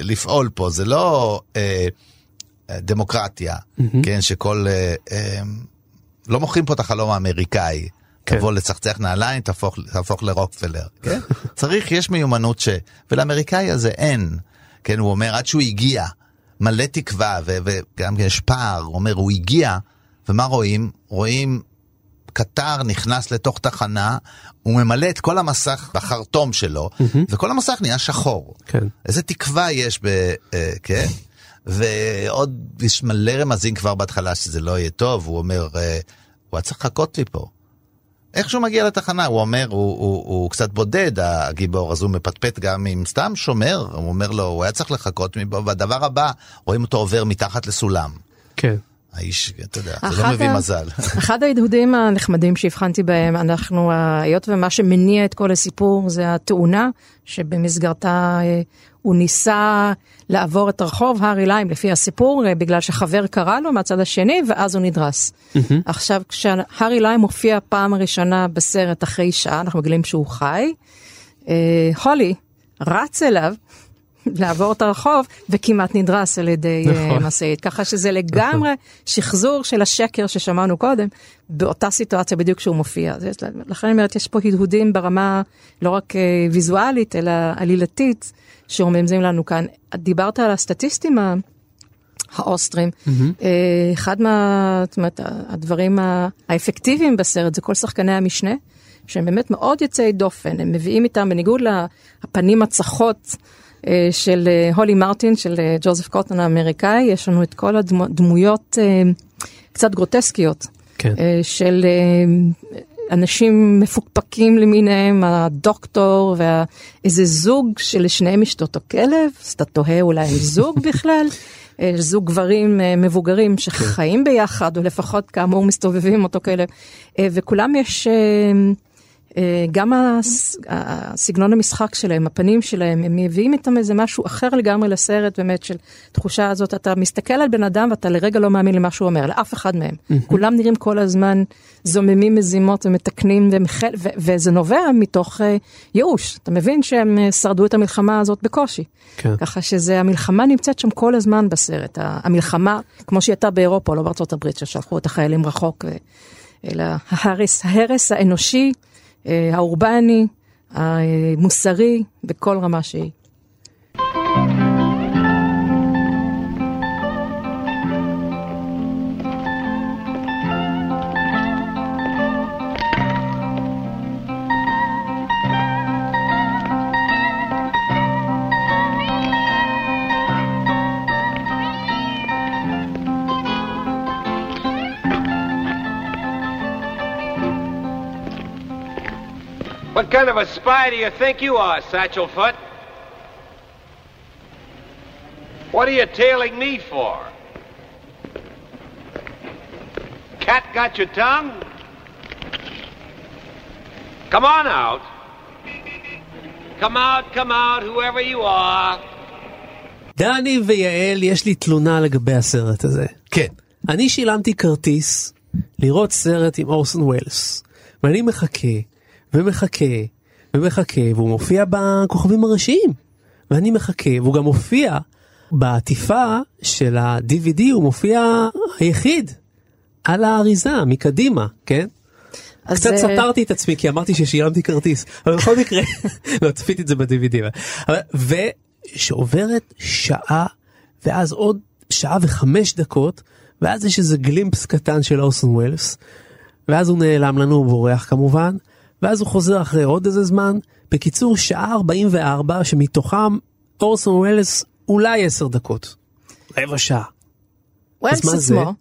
לפעול פה, זה לא דמוקרטיה, כן, שכל, לא מוכרים פה את החלום האמריקאי, תבוא לצחצח נעליים, תהפוך לרוקפלר, כן, צריך, יש מיומנות ש, ולאמריקאי הזה אין, כן, הוא אומר, עד שהוא הגיע, מלא תקווה, וגם יש פער, הוא אומר, הוא הגיע, ומה רואים? רואים קטר נכנס לתוך תחנה, הוא ממלא את כל המסך בחרטום שלו, mm-hmm. וכל המסך נהיה שחור. כן. איזה תקווה יש, ב, אה, כן? ועוד יש מלא רמזים כבר בהתחלה שזה לא יהיה טוב, הוא אומר, אה, הוא צריך לחכות לי פה. איך שהוא מגיע לתחנה, הוא אומר, הוא, הוא, הוא קצת בודד, הגיבור, אז הוא מפטפט גם עם סתם שומר, הוא אומר לו, הוא היה צריך לחכות מבו, והדבר הבא, רואים אותו עובר מתחת לסולם. כן. האיש, אתה יודע, זה לא מביא מזל. אחד ההדהודים הנחמדים שהבחנתי בהם, אנחנו, היות ומה שמניע את כל הסיפור, זה התאונה, שבמסגרתה הוא ניסה לעבור את הרחוב, הריליים, לפי הסיפור, בגלל שחבר קרא לו מהצד השני, ואז הוא נדרס. עכשיו, כשהריליים הופיע פעם הראשונה בסרט אחרי שעה, אנחנו מגלים שהוא חי, הולי רץ אליו, לעבור את הרחוב, וכמעט נדרס על ידי משאית. ככה שזה לגמרי שחזור של השקר ששמענו קודם, באותה סיטואציה בדיוק שהוא מופיע. לכן אני אומרת, יש פה הדהודים ברמה לא רק ויזואלית, אלא עלילתית, שעומדים לנו כאן. דיברת על הסטטיסטים האוסטרים. Mm-hmm. אחד מה, זאת אומרת, הדברים האפקטיביים בסרט זה כל שחקני המשנה, שהם באמת מאוד יוצאי דופן, הם מביאים איתם בניגוד לפנים הצחות של הולי מרטין, של ג'וזף קוטן האמריקאי, יש לנו את כל הדמויות קצת גרוטסקיות, כן. של אנשים מפוקפקים למיניהם, הדוקטור, וה... איזה זוג שלשניהם יש אותו כלב, אז אתה תוהה אולי עם זוג בכלל, זוג גברים מבוגרים שחיים ביחד, או לפחות כאמור מסתובבים אותו כלב, וכולם יש... גם הסגנון המשחק שלהם, הפנים שלהם, הם מביאים איתם איזה משהו אחר לגמרי לסרט, באמת, של תחושה הזאת. אתה מסתכל על בן אדם ואתה לרגע לא מאמין למה שהוא אומר, לאף אחד מהם. כולם נראים כל הזמן זוממים מזימות ומתקנים, וזה נובע מתוך ייאוש. אתה מבין שהם שרדו את המלחמה הזאת בקושי. ככה שזה, המלחמה נמצאת שם כל הזמן בסרט. המלחמה, כמו שהיא הייתה באירופה, לא בארצות הברית, ששלחו את החיילים רחוק, אלא ההרס, ההרס האנושי, האורבני, המוסרי, בכל רמה שהיא. What kind of a spy do you think you are, Satchelfoot? What are you tailing me for? Cat got your tongue? Come on out. Come out, come out, whoever you are. דני ויעל, יש לי תלונה לגבי הסרט הזה. כן. אני שילמתי כרטיס לראות סרט עם אורסון ווילס, ואני מחכה. ומחכה, ומחכה, והוא מופיע בכוכבים הראשיים, ואני מחכה, והוא גם מופיע בעטיפה של ה-די וי די, הוא מופיע היחיד על האריזה, מקדימה, כן? קצת סתרתי את עצמי, כי אמרתי ששילמתי כרטיס, אבל בכל מקרה, לא, צפיתי את זה ב-די וי די, ושעוברת שעה, ואז עוד שעה וחמש דקות, ואז יש איזה גלימפס קטן של אורסון ווילס, ואז הוא נעלם לנו, הוא בורח כמובן, ואז הוא חוזר אחרי עוד איזה זמן, בקיצור שעה ארבעים וארבע, שמתוכם אורסון ווילס אולי עשר דקות. רבע שעה. ווילס עצמו,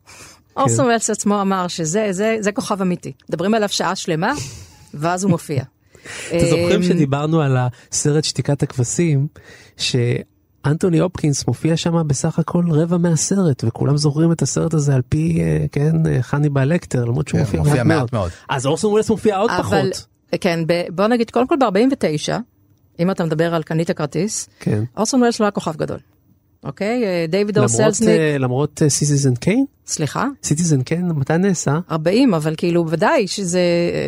אורסון ווילס עצמו אמר שזה, זה, זה כוכב אמיתי. מדברים עליו שעה שלמה, ואז הוא מופיע. אתם זוכרים שדיברנו על הסרט שתיקת הכבשים, שאנתוני הופקינס מופיע שם בסך הכל רבע מהסרט, וכולם זוכרים את הסרט הזה על פי, כן, חניבל לקטר, למרות שהוא מופיע מעט מאוד. מאוד. אז אורסון ווילס מופיע עוד אבל, פחות. כן, ב- בוא נגיד, קודם כל ב-ארבעים ותשע, אם אתה מדבר על קנית הכרטיס, כן. אורסון ווילס לא היה כוכב גדול. אוקיי? דיוויד או סלזניק. למרות סיטיזן קיין? סליחה? סיטיזן קיין, מתי נעשה? ארבעים, אבל כאילו, בוודאי שזה,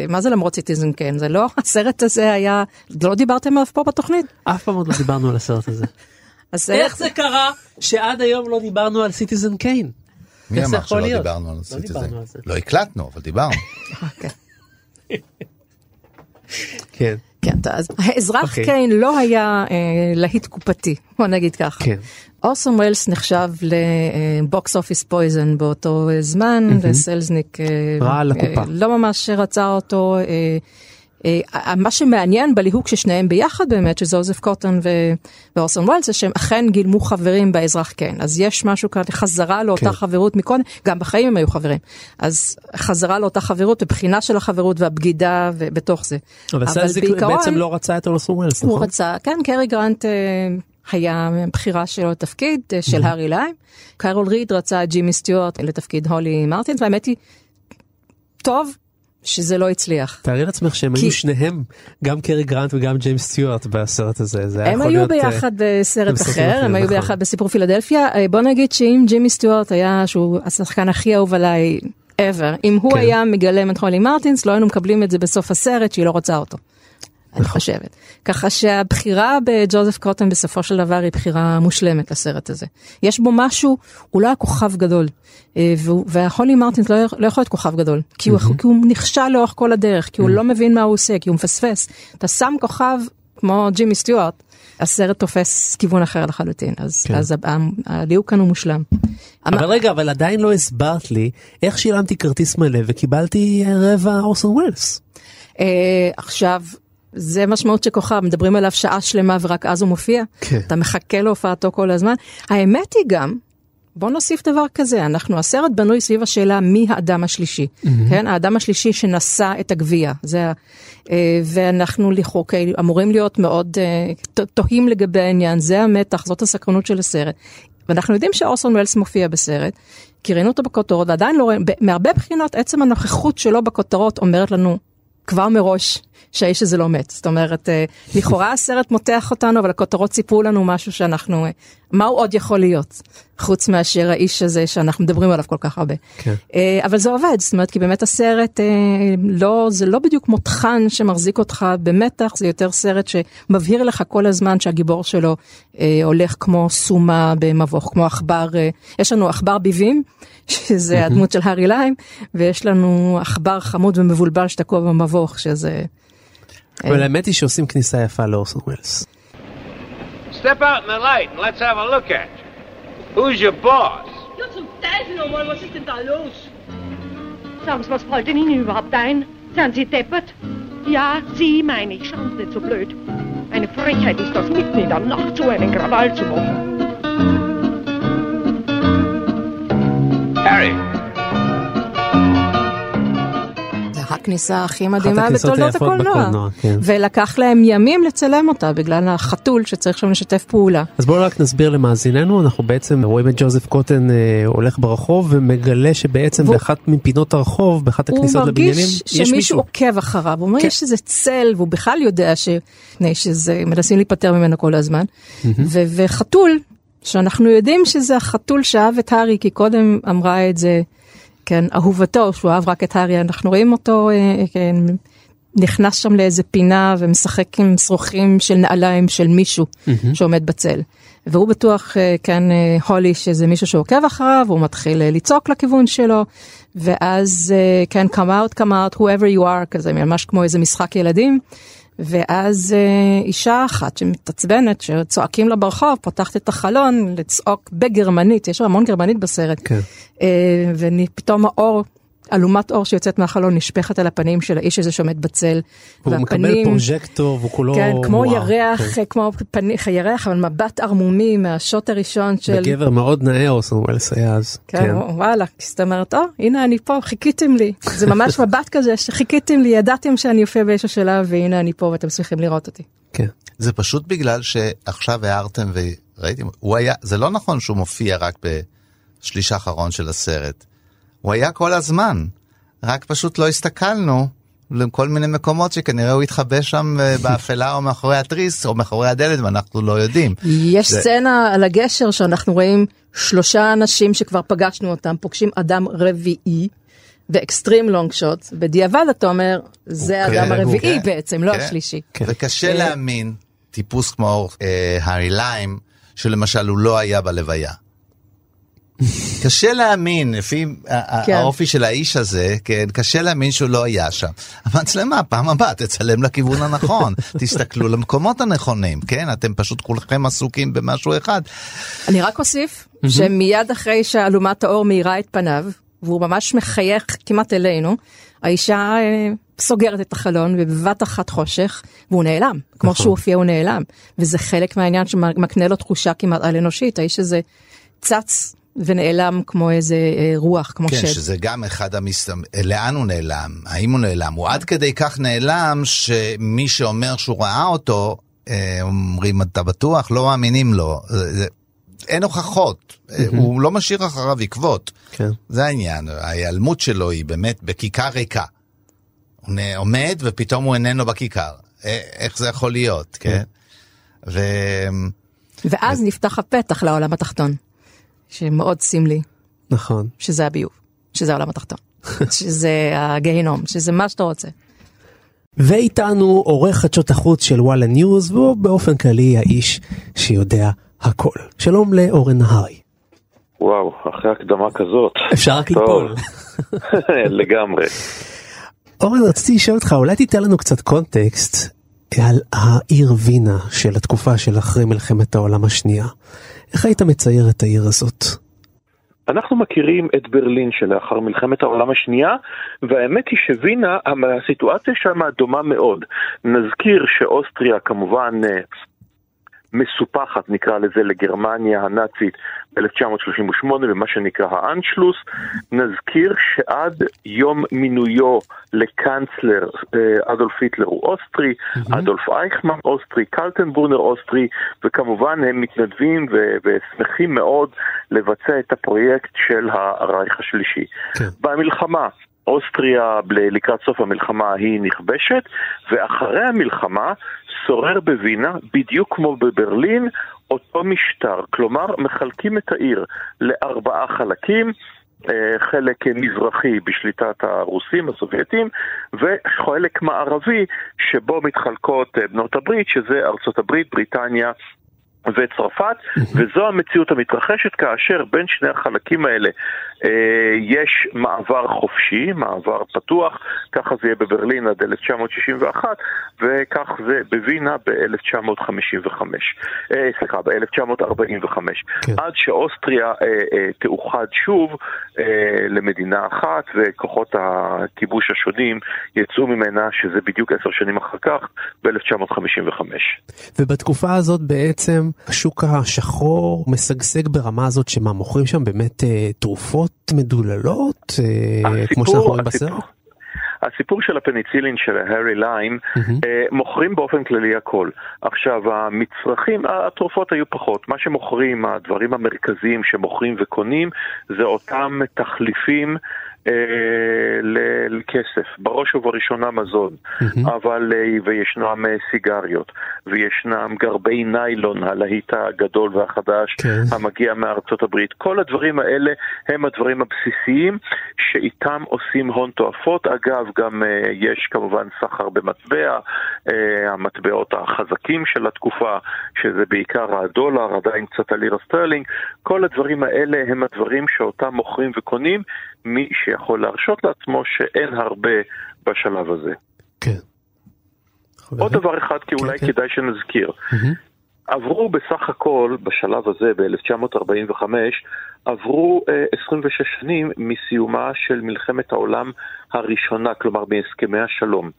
מה זה למרות סיטיזן קיין? זה לא, הסרט הזה היה, לא דיברתם אף פה בתוכנית? אף פעם עוד לא דיברנו על הסרט הזה. איך זה קרה שעד היום לא דיברנו על סיטיזן קיין? מי אמר שלא דיברנו על סיטיזן קיין? לא הקלטנו, אבל דיברנו. כן. כן, אז האזרח קיין לא היה להיט קופתי, בוא נגיד ככה. אורסון ווילס נחשב לבוקס אופיס פויזן באותו זמן, וסלזניק לא ממש רצה אותו. מה שמעניין בליהוק ששניהם ביחד באמת, שזוזף קוטן ואורסון ווילס, שהם אכן גילמו חברים באזרח קיין. אז יש משהו כאן, חזרה לאותה חברות מקודם, גם בחיים הם היו חברים. אז חזרה לאותה חברות, ובחינה של החברות והבגידה בתוך זה. אבל סלזניק בעצם לא רצה את אורסון ווילס, נכון? הוא רצה, כן, קרי גרנט היה בחירה שלו לתפקיד של הארי ליים. קארול ריד רצה ג'ימי סטיוארט לתפקיד הולי מרטינס, והאמת היא, טוב, שזה לא הצליח. תארי לעצמך שהם היו שניהם, גם קרי גרנט וגם ג'יימס סטיוארט בסרט הזה. הם היו ביחד בסרט אחר, הם היו ביחד בסיפור פילדלפיה. בוא נגיד שאם ג'יימי סטיוארט היה, שהוא השחקן הכי אהוב עליי ever, אם הוא היה מגלם את הולי מרטינס, לא היינו מקבלים את זה בסוף הסרט, שהיא לא רוצה אותו. אני חושבת. ככה שהבחירה בג'וזף קוטן בסופו של דבר היא בחירה מושלמת לסרט הזה. יש בו משהו, הוא לא היה כוכב גדול, וההולי מרטינס לא יכול להיות כוכב גדול, כי הוא נכשל לאורך כל הדרך, כי הוא לא מבין מה הוא עושה, כי הוא מפספס. אתה שם כוכב כמו ג'ימי סטיוארט, הסרט תופס כיוון אחר לחלוטין, אז הליהוק כאן הוא מושלם. אבל רגע, אבל עדיין לא הסברת לי איך שילמתי כרטיס מלא וקיבלתי רבע אורסון ווילס. עכשיו, זה משמעות שכוכב, מדברים עליו שעה שלמה ורק אז הוא מופיע. אתה מחכה להופעתו כל הזמן. האמת היא גם, בוא נוסיף דבר כזה, אנחנו, הסרט בנוי סביב השאלה מי האדם השלישי. כן? האדם השלישי שנשא את הגביע. זה, ואנחנו לחוקי, אמורים להיות מאוד תוהים לגבי העניין. זה המתח, זאת הסקרנות של הסרט. ואנחנו יודעים שאורסון וולס מופיע בסרט, כי ראינו אותו בכותרות, ועדיין לא ראינו, מהרבה בחינות, עצם הנוכחות שלו בכותרות אומרת לנו כבר מראש שהאיש הזה לא מת. זאת אומרת, לכאורה הסרט מותח אותנו, אבל הכותרות ציפו לנו משהו שאנחנו, מה הוא עוד יכול להיות, חוץ מאשר האיש הזה שאנחנו מדברים עליו כל כך הרבה. כן. אבל זה עובד, זאת אומרת, כי באמת הסרט, לא, זה לא בדיוק מותחן שמחזיק אותך במתח, זה יותר סרט שמבהיר לך כל הזמן שהגיבור שלו הולך כמו סומה במבוך, כמו עכבר, יש לנו עכבר ביבים, שזה הדמות של הרי ליים, ויש לנו עכבר חמוד ומבולבל שתקוע במבוך, שזה... אבל האמת היא שעושים כניסה יפה לאורסון וולס. Step out in the light and let's have a look at you. Who's your boss? Ja, zum Teufel nochmal, was ist denn da los? Sagen Sie, was fällt denn Ihnen überhaupt ein? Sind Sie deppert? Ja, Sie meine ich, schauen Sie nicht so blöd. Eine Frechheit ist das, mitten in der Nacht so einen Krawall zu machen. Harry! הכניסה הכי מדהימה בתולדות הקולנוע. ולקח להם ימים לצלם אותה, בגלל החתול שצריך שם לשתף פעולה. אז בואו רק נסביר למאזיננו, אנחנו בעצם רואים את ג'וזף קוטן הולך ברחוב, ומגלה שבעצם באחת מפינות הרחוב, באחת הכניסות לבניינים, יש מישהו. הוא מרגיש שמישהו עוקב אחריו, הוא אומר, יש איזה צל, והוא בכלל יודע שזה, מנסים להיפטר ממנו כל הזמן. וחתול, שאנחנו יודעים שזה החתול שאהב את הארי, כי קודם אמרה את זה, כן, אהובתו, שהוא אהב רק את הארי, אנחנו רואים אותו, כן, נכנס שם לאיזה פינה ומשחק עם שרוכים של נעליים של מישהו שעומד בצל. והוא בטוח, כן, הולי, שזה מישהו שעוקב אחריו, הוא מתחיל לצעוק לכיוון שלו, ואז, כן, come out, come out, whoever you are, כזה, ממש כמו איזה משחק ילדים. ואז אישה אחת שמתעצבנת, שצועקים לה ברחוב, פותחת את החלון לצעוק בגרמנית, יש המון גרמנית בסרט, כן. ופתאום האור, אלומת אור שיוצאת מהחלון, נשפכת על הפנים של האיש הזה שעומד בצל. הוא והפנים, מקבל פרוז'קטור, והוא כולו... כן, כמו וואו, ירח, כן. כמו פני, ירח, אבל מבט ערמומי מהשוט הראשון של... בגבר מאוד נאה אורסון וולס היה אז. כן, כן. וואלה, זאת אומרת, או, הנה אני פה, חיכיתם לי. זה ממש מבט כזה שחיכיתם לי, ידעתם שאני יופיע באיזשהו שלב, והנה אני פה ואתם צריכים לראות אותי. כן. זה פשוט בגלל שעכשיו הערתם וראיתם, הוא היה, זה לא נכון שהוא מופיע רק בשליש האחרון של הסרט. הוא היה כל הזמן, רק פשוט לא הסתכלנו לכל מיני מקומות שכנראה הוא התחבא שם באפלה או מאחורי הטריס או מאחורי הדלת ואנחנו לא יודעים. יש זה... סצנה על הגשר שאנחנו רואים שלושה אנשים שכבר פגשנו אותם, פוגשים אדם רביעי באקסטרים לונג שוט, בדיעבד אתה אומר, זה האדם הרביעי הוא... בעצם, לא כן. השלישי. כן. וקשה להאמין, טיפוס כמו אה, הארי ליים, שלמשל הוא לא היה בלוויה. קשה להאמין, לפי האופי של האיש הזה, קשה להאמין שהוא לא היה שם. המצלמה, פעם הבאה, תצלם לכיוון הנכון, תסתכלו למקומות הנכונים, כן? אתם פשוט כולכם עסוקים במשהו אחד. אני רק אוסיף, שמיד אחרי שאלומת האור מאירה את פניו, והוא ממש מחייך כמעט אלינו, האישה סוגרת את החלון, ובבת אחת חושך, והוא נעלם. כמו שהוא הופיע, הוא נעלם. וזה חלק מהעניין שמקנה לו תחושה כמעט על אנושית. האיש הזה צץ ונעלם כמו איזה רוח, כמו שד. כן, שזה גם אחד המסתם... לאן הוא נעלם? האם הוא נעלם? הוא עד כדי כך נעלם שמי שאומר שהוא ראה אותו, אומרים, אתה בטוח? לא מאמינים לו. אין הוכחות. הוא לא משאיר אחריו עקבות. זה העניין. ההיעלמות שלו היא באמת בכיכר ריקה. הוא עומד ופתאום הוא איננו בכיכר. איך זה יכול להיות, כן? ואז נפתח הפתח לעולם התחתון. שמאוד סמלי. נכון. שזה הביוב, שזה העולם התחתון, שזה הגיהנום, שזה מה שאתה רוצה. ואיתנו עורך חדשות החוץ של וואלה ניוז, והוא באופן כללי האיש שיודע הכל. שלום לאורן נהרי. וואו, אחרי הקדמה כזאת. אפשר רק ליפול. לגמרי. אורן, רציתי לשאול אותך, אולי תיתן לנו קצת קונטקסט על העיר וינה של התקופה של אחרי מלחמת העולם השנייה. איך היית מצייר את העיר הזאת? אנחנו מכירים את ברלין שלאחר מלחמת העולם השנייה, והאמת היא שווינה, הסיטואציה שם דומה מאוד. נזכיר שאוסטריה כמובן מסופחת, נקרא לזה, לגרמניה הנאצית ב-אלף תשע מאות שלושים ושמונה, במה שנקרא האנשלוס. נזכיר שעד יום מינויו לקנצלר, אדולף היטלר הוא אוסטרי, אדולף אייכמן אוסטרי, קלטנברונר אוסטרי, וכמובן הם מתנדבים ושמחים מאוד לבצע את הפרויקט של הרייך השלישי. במלחמה, אוסטריה לקראת סוף המלחמה היא נכבשת, ואחרי המלחמה שורר בווינה, בדיוק כמו בברלין, אותו משטר. כלומר, מחלקים את העיר לארבעה חלקים, חלק מזרחי בשליטת הרוסים, הסובייטים, וחלק מערבי שבו מתחלקות בנות הברית, שזה ארצות הברית, בריטניה וצרפת, וזו המציאות המתרחשת כאשר בין שני החלקים האלה אה, יש מעבר חופשי, מעבר פתוח, ככה זה יהיה בברלין עד אלף תשע מאות שישים ואחת, וכך זה בווינה ב-אלף תשע מאות חמישים וחמש, אה, סליחה, ב-אלף תשע מאות ארבעים וחמש, כן. עד שאוסטריה אה, אה, תאוחד שוב אה, למדינה אחת, וכוחות הכיבוש השונים יצאו ממנה, שזה בדיוק עשר שנים אחר כך, ב-אלף תשע מאות חמישים וחמש. ובתקופה הזאת בעצם השוק השחור משגשג ברמה הזאת שמה, מוכרים שם באמת אה, תרופות מדוללות, אה, הסיפור, כמו שאנחנו רואים בסרט? הסיפור של הפניצילין של הרי ליים, mm-hmm. אה, מוכרים באופן כללי הכל. עכשיו, המצרכים, התרופות היו פחות. מה שמוכרים, הדברים המרכזיים שמוכרים וקונים, זה אותם תחליפים לכסף, בראש ובראשונה מזון, אבל וישנם סיגריות, וישנם גרבי ניילון, הלהיט הגדול והחדש המגיע מארצות הברית. כל הדברים האלה הם הדברים הבסיסיים שאיתם עושים הון תועפות. אגב, גם יש כמובן סחר במטבע, המטבעות החזקים של התקופה, שזה בעיקר הדולר, עדיין קצת הלירה סטרלינג. כל הדברים האלה הם הדברים שאותם מוכרים וקונים מי יכול להרשות לעצמו, שאין הרבה בשלב הזה. כן. עוד דבר אחד, כי אולי כדאי שנזכיר. עברו בסך הכל, בשלב הזה, ב-אלף תשע מאות ארבעים וחמש, עברו עשרים ושש שנים מסיומה של מלחמת העולם הראשונה, כלומר מהסכמי השלום.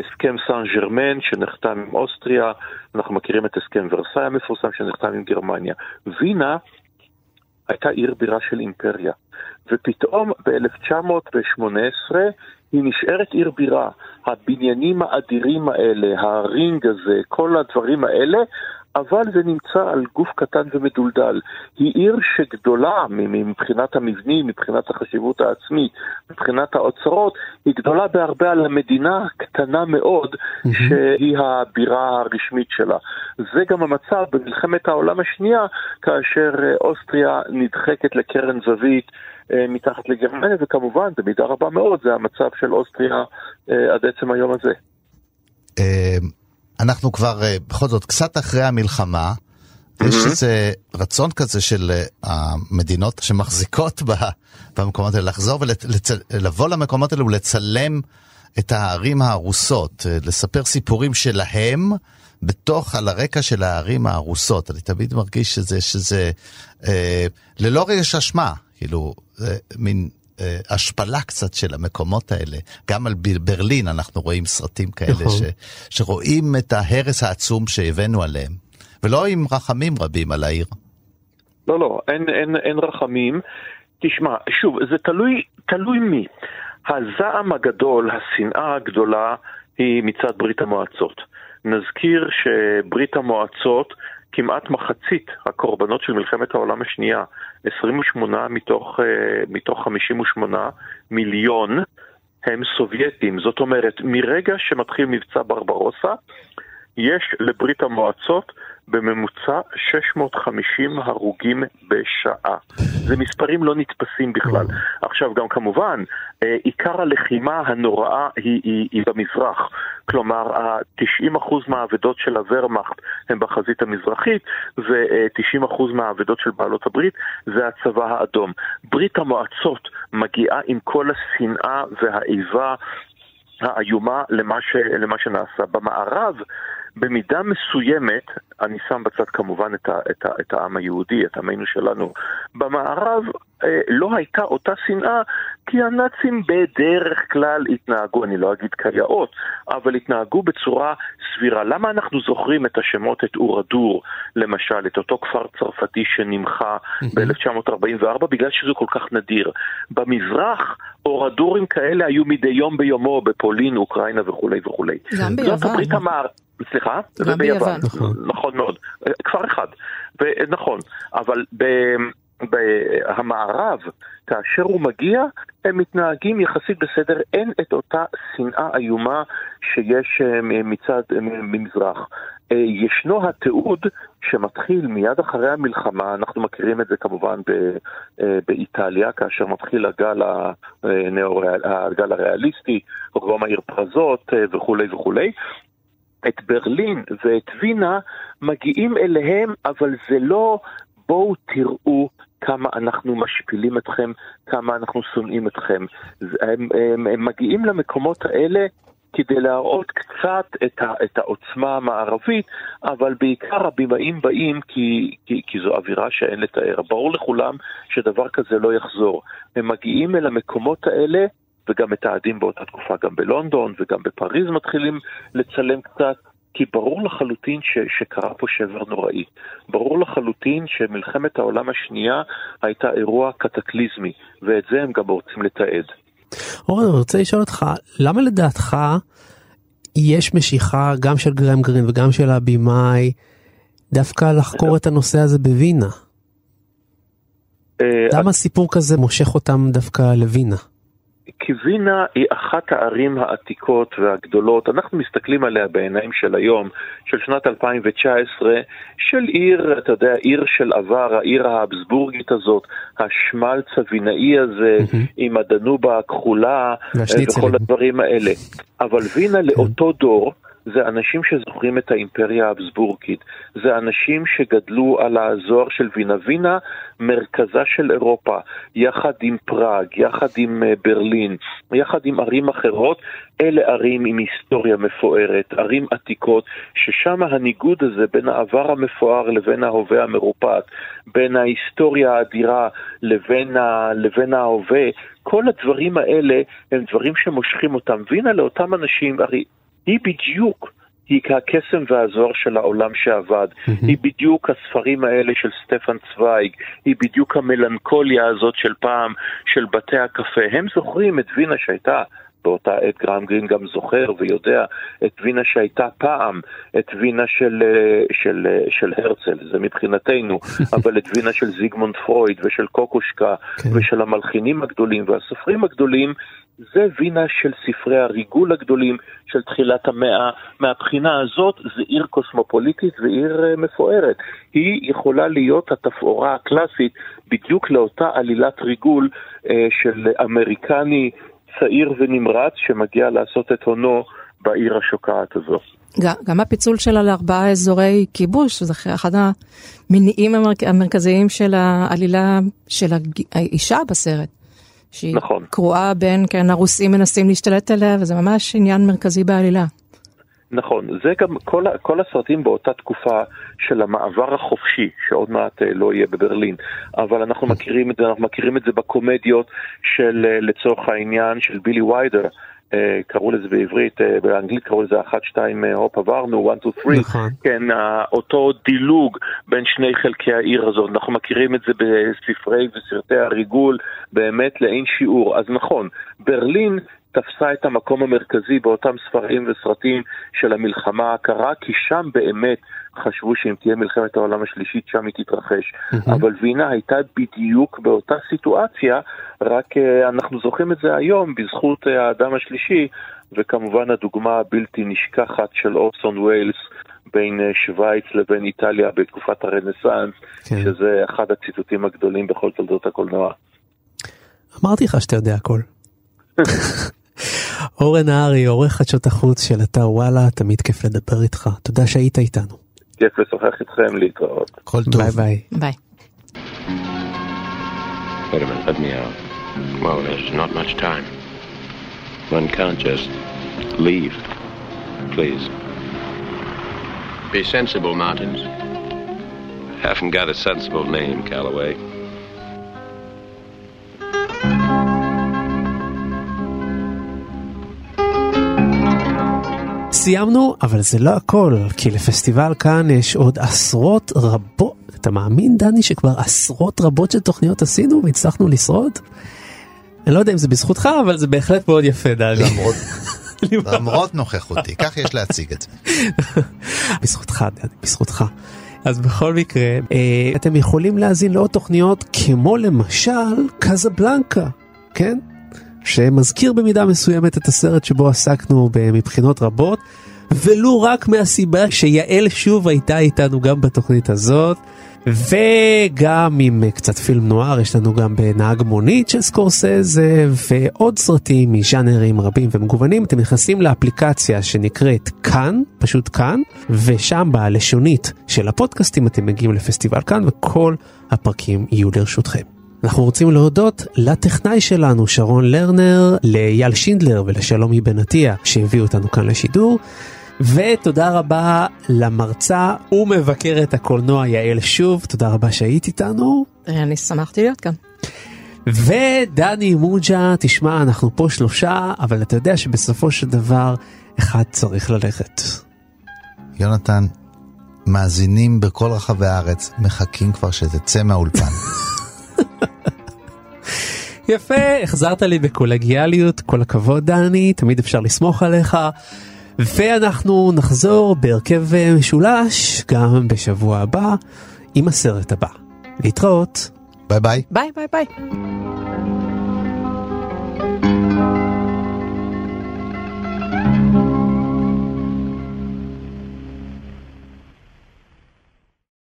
הסכם סן ג'רמן שנחתם עם אוסטריה, אנחנו מכירים את הסכם ורסאי המפורסם שנחתם עם גרמניה. וינה הייתה עיר בירה של אימפריה, ופתאום ב-אלף תשע מאות שמונה עשרה היא נשארת עיר בירה. הבניינים האדירים האלה, הרינג הזה, כל הדברים האלה, אבל זה נמצא על גוף קטן ומדולדל. היא עיר שגדולה מבחינת המבנים, מבחינת החשיבות העצמית, מבחינת האוצרות, היא גדולה בהרבה על המדינה קטנה מאוד שהיא הבירה הרשמית שלה. זה גם המצב במלחמת העולם השנייה, כאשר אוסטריה נדחקת לקרן זווית מתחת לגרמניה, וכמובן במידה רבה מאוד זה המצב של אוסטריה עד עצם היום הזה. אנחנו כבר בכל זאת קצת אחרי המלחמה, יש איזה רצון כזה של המדינות שמחזיקות במקומות האלה לחזור ולבוא למקומות האלה ולצלם את הערים הרוסות, לספר סיפורים שלהם בתוך על הרקע של הערים הרוסות. אני תמיד מרגיש שזה, שזה ללא רגש אשמה, כאילו מין השפלה קצת של המקומות האלה. גם על ברלין אנחנו רואים סרטים כאלה ש, שרואים את ההרס העצום שהבאנו עליהם, ולא עם רחמים רבים על העיר. לא, לא, אין, אין, אין רחמים. תשמע, שוב, זה תלוי, תלוי מי. הזעם הגדול, השנאה הגדולה, היא מצד ברית המועצות. נזכיר שברית המועצות, כמעט מחצית הקורבנות של מלחמת העולם השנייה, עשרים ושמונה מתוך, מתוך חמישים ושמונה מיליון, הם סובייטים. זאת אומרת, מרגע שמתחיל מבצע ברברוסה, יש לברית המועצות בממוצע שש מאות וחמישים הרוגים בשעה. זה מספרים לא נתפסים בכלל. עכשיו גם כמובן, עיקר הלחימה הנוראה היא, היא, היא במזרח. כלומר, תשעים אחוז מהעבדות של הוורמאכט הם בחזית המזרחית, ו-תשעים אחוז מהעבדות של בעלות הברית זה הצבא האדום. ברית המועצות מגיעה עם כל השנאה והאיבה האיומה למה, ש... למה שנעשה במערב. במידה מסוימת, אני שם בצד כמובן את, ה, את, ה, את העם היהודי, את עמנו שלנו, במערב אה, לא הייתה אותה שנאה, כי הנאצים בדרך כלל התנהגו, אני לא אגיד קריאות, אבל התנהגו בצורה סבירה. למה אנחנו זוכרים את השמות, את אורדור, למשל, את אותו כפר צרפתי שנמחה ב-אלף תשע מאות ארבעים וארבע, בגלל שזה כל כך נדיר. במזרח, אורדורים כאלה היו מדי יום ביומו, בפולין, אוקראינה וכו' וכו'. גם ביוון. סליחה, זה ביוון, נכון מאוד, כפר אחד, נכון, אבל במערב, כאשר הוא מגיע, הם מתנהגים יחסית בסדר, אין את אותה שנאה איומה שיש מצד ממזרח. ישנו התיעוד שמתחיל מיד אחרי המלחמה, אנחנו מכירים את זה כמובן באיטליה, כאשר מתחיל הגל הריאליסטי, רומא עיר פרזות וכו' וכו'. את ברלין ואת וינה מגיעים אליהם, אבל זה לא בואו תראו כמה אנחנו משפילים אתכם, כמה אנחנו שונאים אתכם. הם, הם, הם מגיעים למקומות האלה כדי להראות קצת את, ה, את העוצמה המערבית, אבל בעיקר הבימאים באים כי, כי, כי זו אווירה שאין לתאר. ברור לכולם שדבר כזה לא יחזור. הם מגיעים אל המקומות האלה, וגם מתעדים באותה תקופה גם בלונדון וגם בפריז מתחילים לצלם קצת, כי ברור לחלוטין ש, שקרה פה שבר נוראי. ברור לחלוטין שמלחמת העולם השנייה הייתה אירוע קטקליזמי, ואת זה הם גם רוצים לתעד. אורן, אני רוצה לשאול אותך, למה לדעתך יש משיכה גם של גרם גרין וגם של הבימאי דווקא לחקור את הנושא הזה בווינה? למה סיפור כזה מושך אותם דווקא לווינה? כי וינה היא אחת הערים העתיקות והגדולות, אנחנו מסתכלים עליה בעיניים של היום, של שנת אלפיים תשע עשרה, של עיר, אתה יודע, עיר של עבר, העיר ההבסבורגית הזאת, השמלץ הווינאי הזה, mm-hmm. עם הדנובה הכחולה, וכל הדברים האלה. אבל וינה לאותו דור, זה אנשים שזוכרים את האימפריה האבסבורגית, זה אנשים שגדלו על הזוהר של וינה. וינה, מרכזה של אירופה, יחד עם פראג, יחד עם ברלין, יחד עם ערים אחרות, אלה ערים עם היסטוריה מפוארת, ערים עתיקות, ששם הניגוד הזה בין העבר המפואר לבין ההווה המרופט, בין ההיסטוריה האדירה לבין, ה... לבין ההווה, כל הדברים האלה הם דברים שמושכים אותם. וינה לאותם אנשים, הרי היא בדיוק, היא כהקסם והזוהר של העולם שעבד, mm-hmm. היא בדיוק הספרים האלה של סטפן צוויג, היא בדיוק המלנכוליה הזאת של פעם, של בתי הקפה. הם זוכרים את וינה שהייתה, באותה עת גרם גרין גם זוכר ויודע, את וינה שהייתה פעם, את וינה של, של, של הרצל, זה מבחינתנו, אבל את וינה של זיגמונד פרויד ושל קוקושקה, okay. ושל המלחינים הגדולים והסופרים הגדולים, זה וינה של ספרי הריגול הגדולים של תחילת המאה. מהבחינה הזאת זה עיר קוסמופוליטית ועיר מפוארת. היא יכולה להיות התפאורה הקלאסית בדיוק לאותה עלילת ריגול אה, של אמריקני צעיר ונמרץ שמגיע לעשות את הונו בעיר השוקעת הזו. גם, גם הפיצול שלה לארבעה אזורי כיבוש, זה אחד המניעים המרכזיים של העלילה של האישה בסרט. שהיא נכון. קרואה בין, כן, הרוסים מנסים להשתלט עליה, וזה ממש עניין מרכזי בעלילה. נכון, זה גם כל, כל הסרטים באותה תקופה של המעבר החופשי, שעוד מעט לא יהיה בברלין, אבל אנחנו מכירים את זה, אנחנו מכירים את זה בקומדיות של, לצורך העניין, של בילי ויידר, קראו לזה בעברית, באנגלית קראו לזה אחת, שתיים, הופ, עברנו, אחת, שתיים, שלוש, כן, אותו דילוג בין שני חלקי העיר הזאת, אנחנו מכירים את זה בספרי וסרטי הריגול, באמת לאין שיעור. אז נכון, ברלין תפסה את המקום המרכזי באותם ספרים וסרטים של המלחמה הקרה, כי שם באמת חשבו שאם תהיה מלחמת העולם השלישית, שם היא תתרחש. Mm-hmm. אבל וינה הייתה בדיוק באותה סיטואציה, רק uh, אנחנו זוכרים את זה היום בזכות uh, האדם השלישי, וכמובן הדוגמה הבלתי נשכחת של אורסון ווילס, בין שוויץ לבין איטליה בתקופת הרנסנס, כן. שזה אחד הציטוטים הגדולים בכל תולדות הקולנוע. אמרתי לך שאתה יודע הכל. אורן נהרי, עורך חדשות החוץ של אתר וואלה, תמיד כיף לדבר איתך. תודה שהיית איתנו. כיף לשוחח איתכם, להתראות. כל טוב. ביי ביי. ביי. Wait a minute, let me out. Well, there's not much time. One can't just leave. Please. Be sensible, Martins. Haven't got a sensible name, Calloway. סיימנו, אבל זה לא הכל, כי לפסטיבל כאן יש עוד עשרות רבות. אתה מאמין, דני, שכבר עשרות רבות של תוכניות עשינו והצלחנו לשרוד? אני לא יודע אם זה בזכותך, אבל זה בהחלט מאוד יפה, דני. למרות, למרות נוכחותי, כך יש להציג את זה. בזכותך, דני, בזכותך. אז בכל מקרה, אתם יכולים להזין לעוד תוכניות כמו למשל קזבלנקה, כן? שמזכיר במידה מסוימת את הסרט שבו עסקנו מבחינות רבות, ולו רק מהסיבה שיעל שוב הייתה איתנו גם בתוכנית הזאת, וגם עם קצת פילם נוער, יש לנו גם בנהג מונית של סקורסזה, ועוד סרטים מז'אנרים רבים ומגוונים. אתם נכנסים לאפליקציה שנקראת כאן, פשוט כאן, ושם בלשונית של הפודקאסטים אתם מגיעים לפסטיבל כאן, וכל הפרקים יהיו לרשותכם. אנחנו רוצים להודות לטכנאי שלנו שרון לרנר, ליאל שינדלר ולשלומי בנתיה שהביאו אותנו כאן לשידור, ותודה רבה למרצה ומבקרת הקולנוע יעל שוב, תודה רבה שהיית איתנו. אני שמחתי להיות כאן. ודני מוג'ה, תשמע, אנחנו פה שלושה, אבל אתה יודע שבסופו של דבר אחד צריך ללכת. יונתן, מאזינים בכל רחבי הארץ מחכים כבר שתצא מהאולפן. יפה, החזרת לי בקולגיאליות, כל הכבוד דני, תמיד אפשר לסמוך עליך, ואנחנו נחזור בהרכב משולש גם בשבוע הבא עם הסרט הבא. להתראות. ביי ביי. ביי ביי ביי.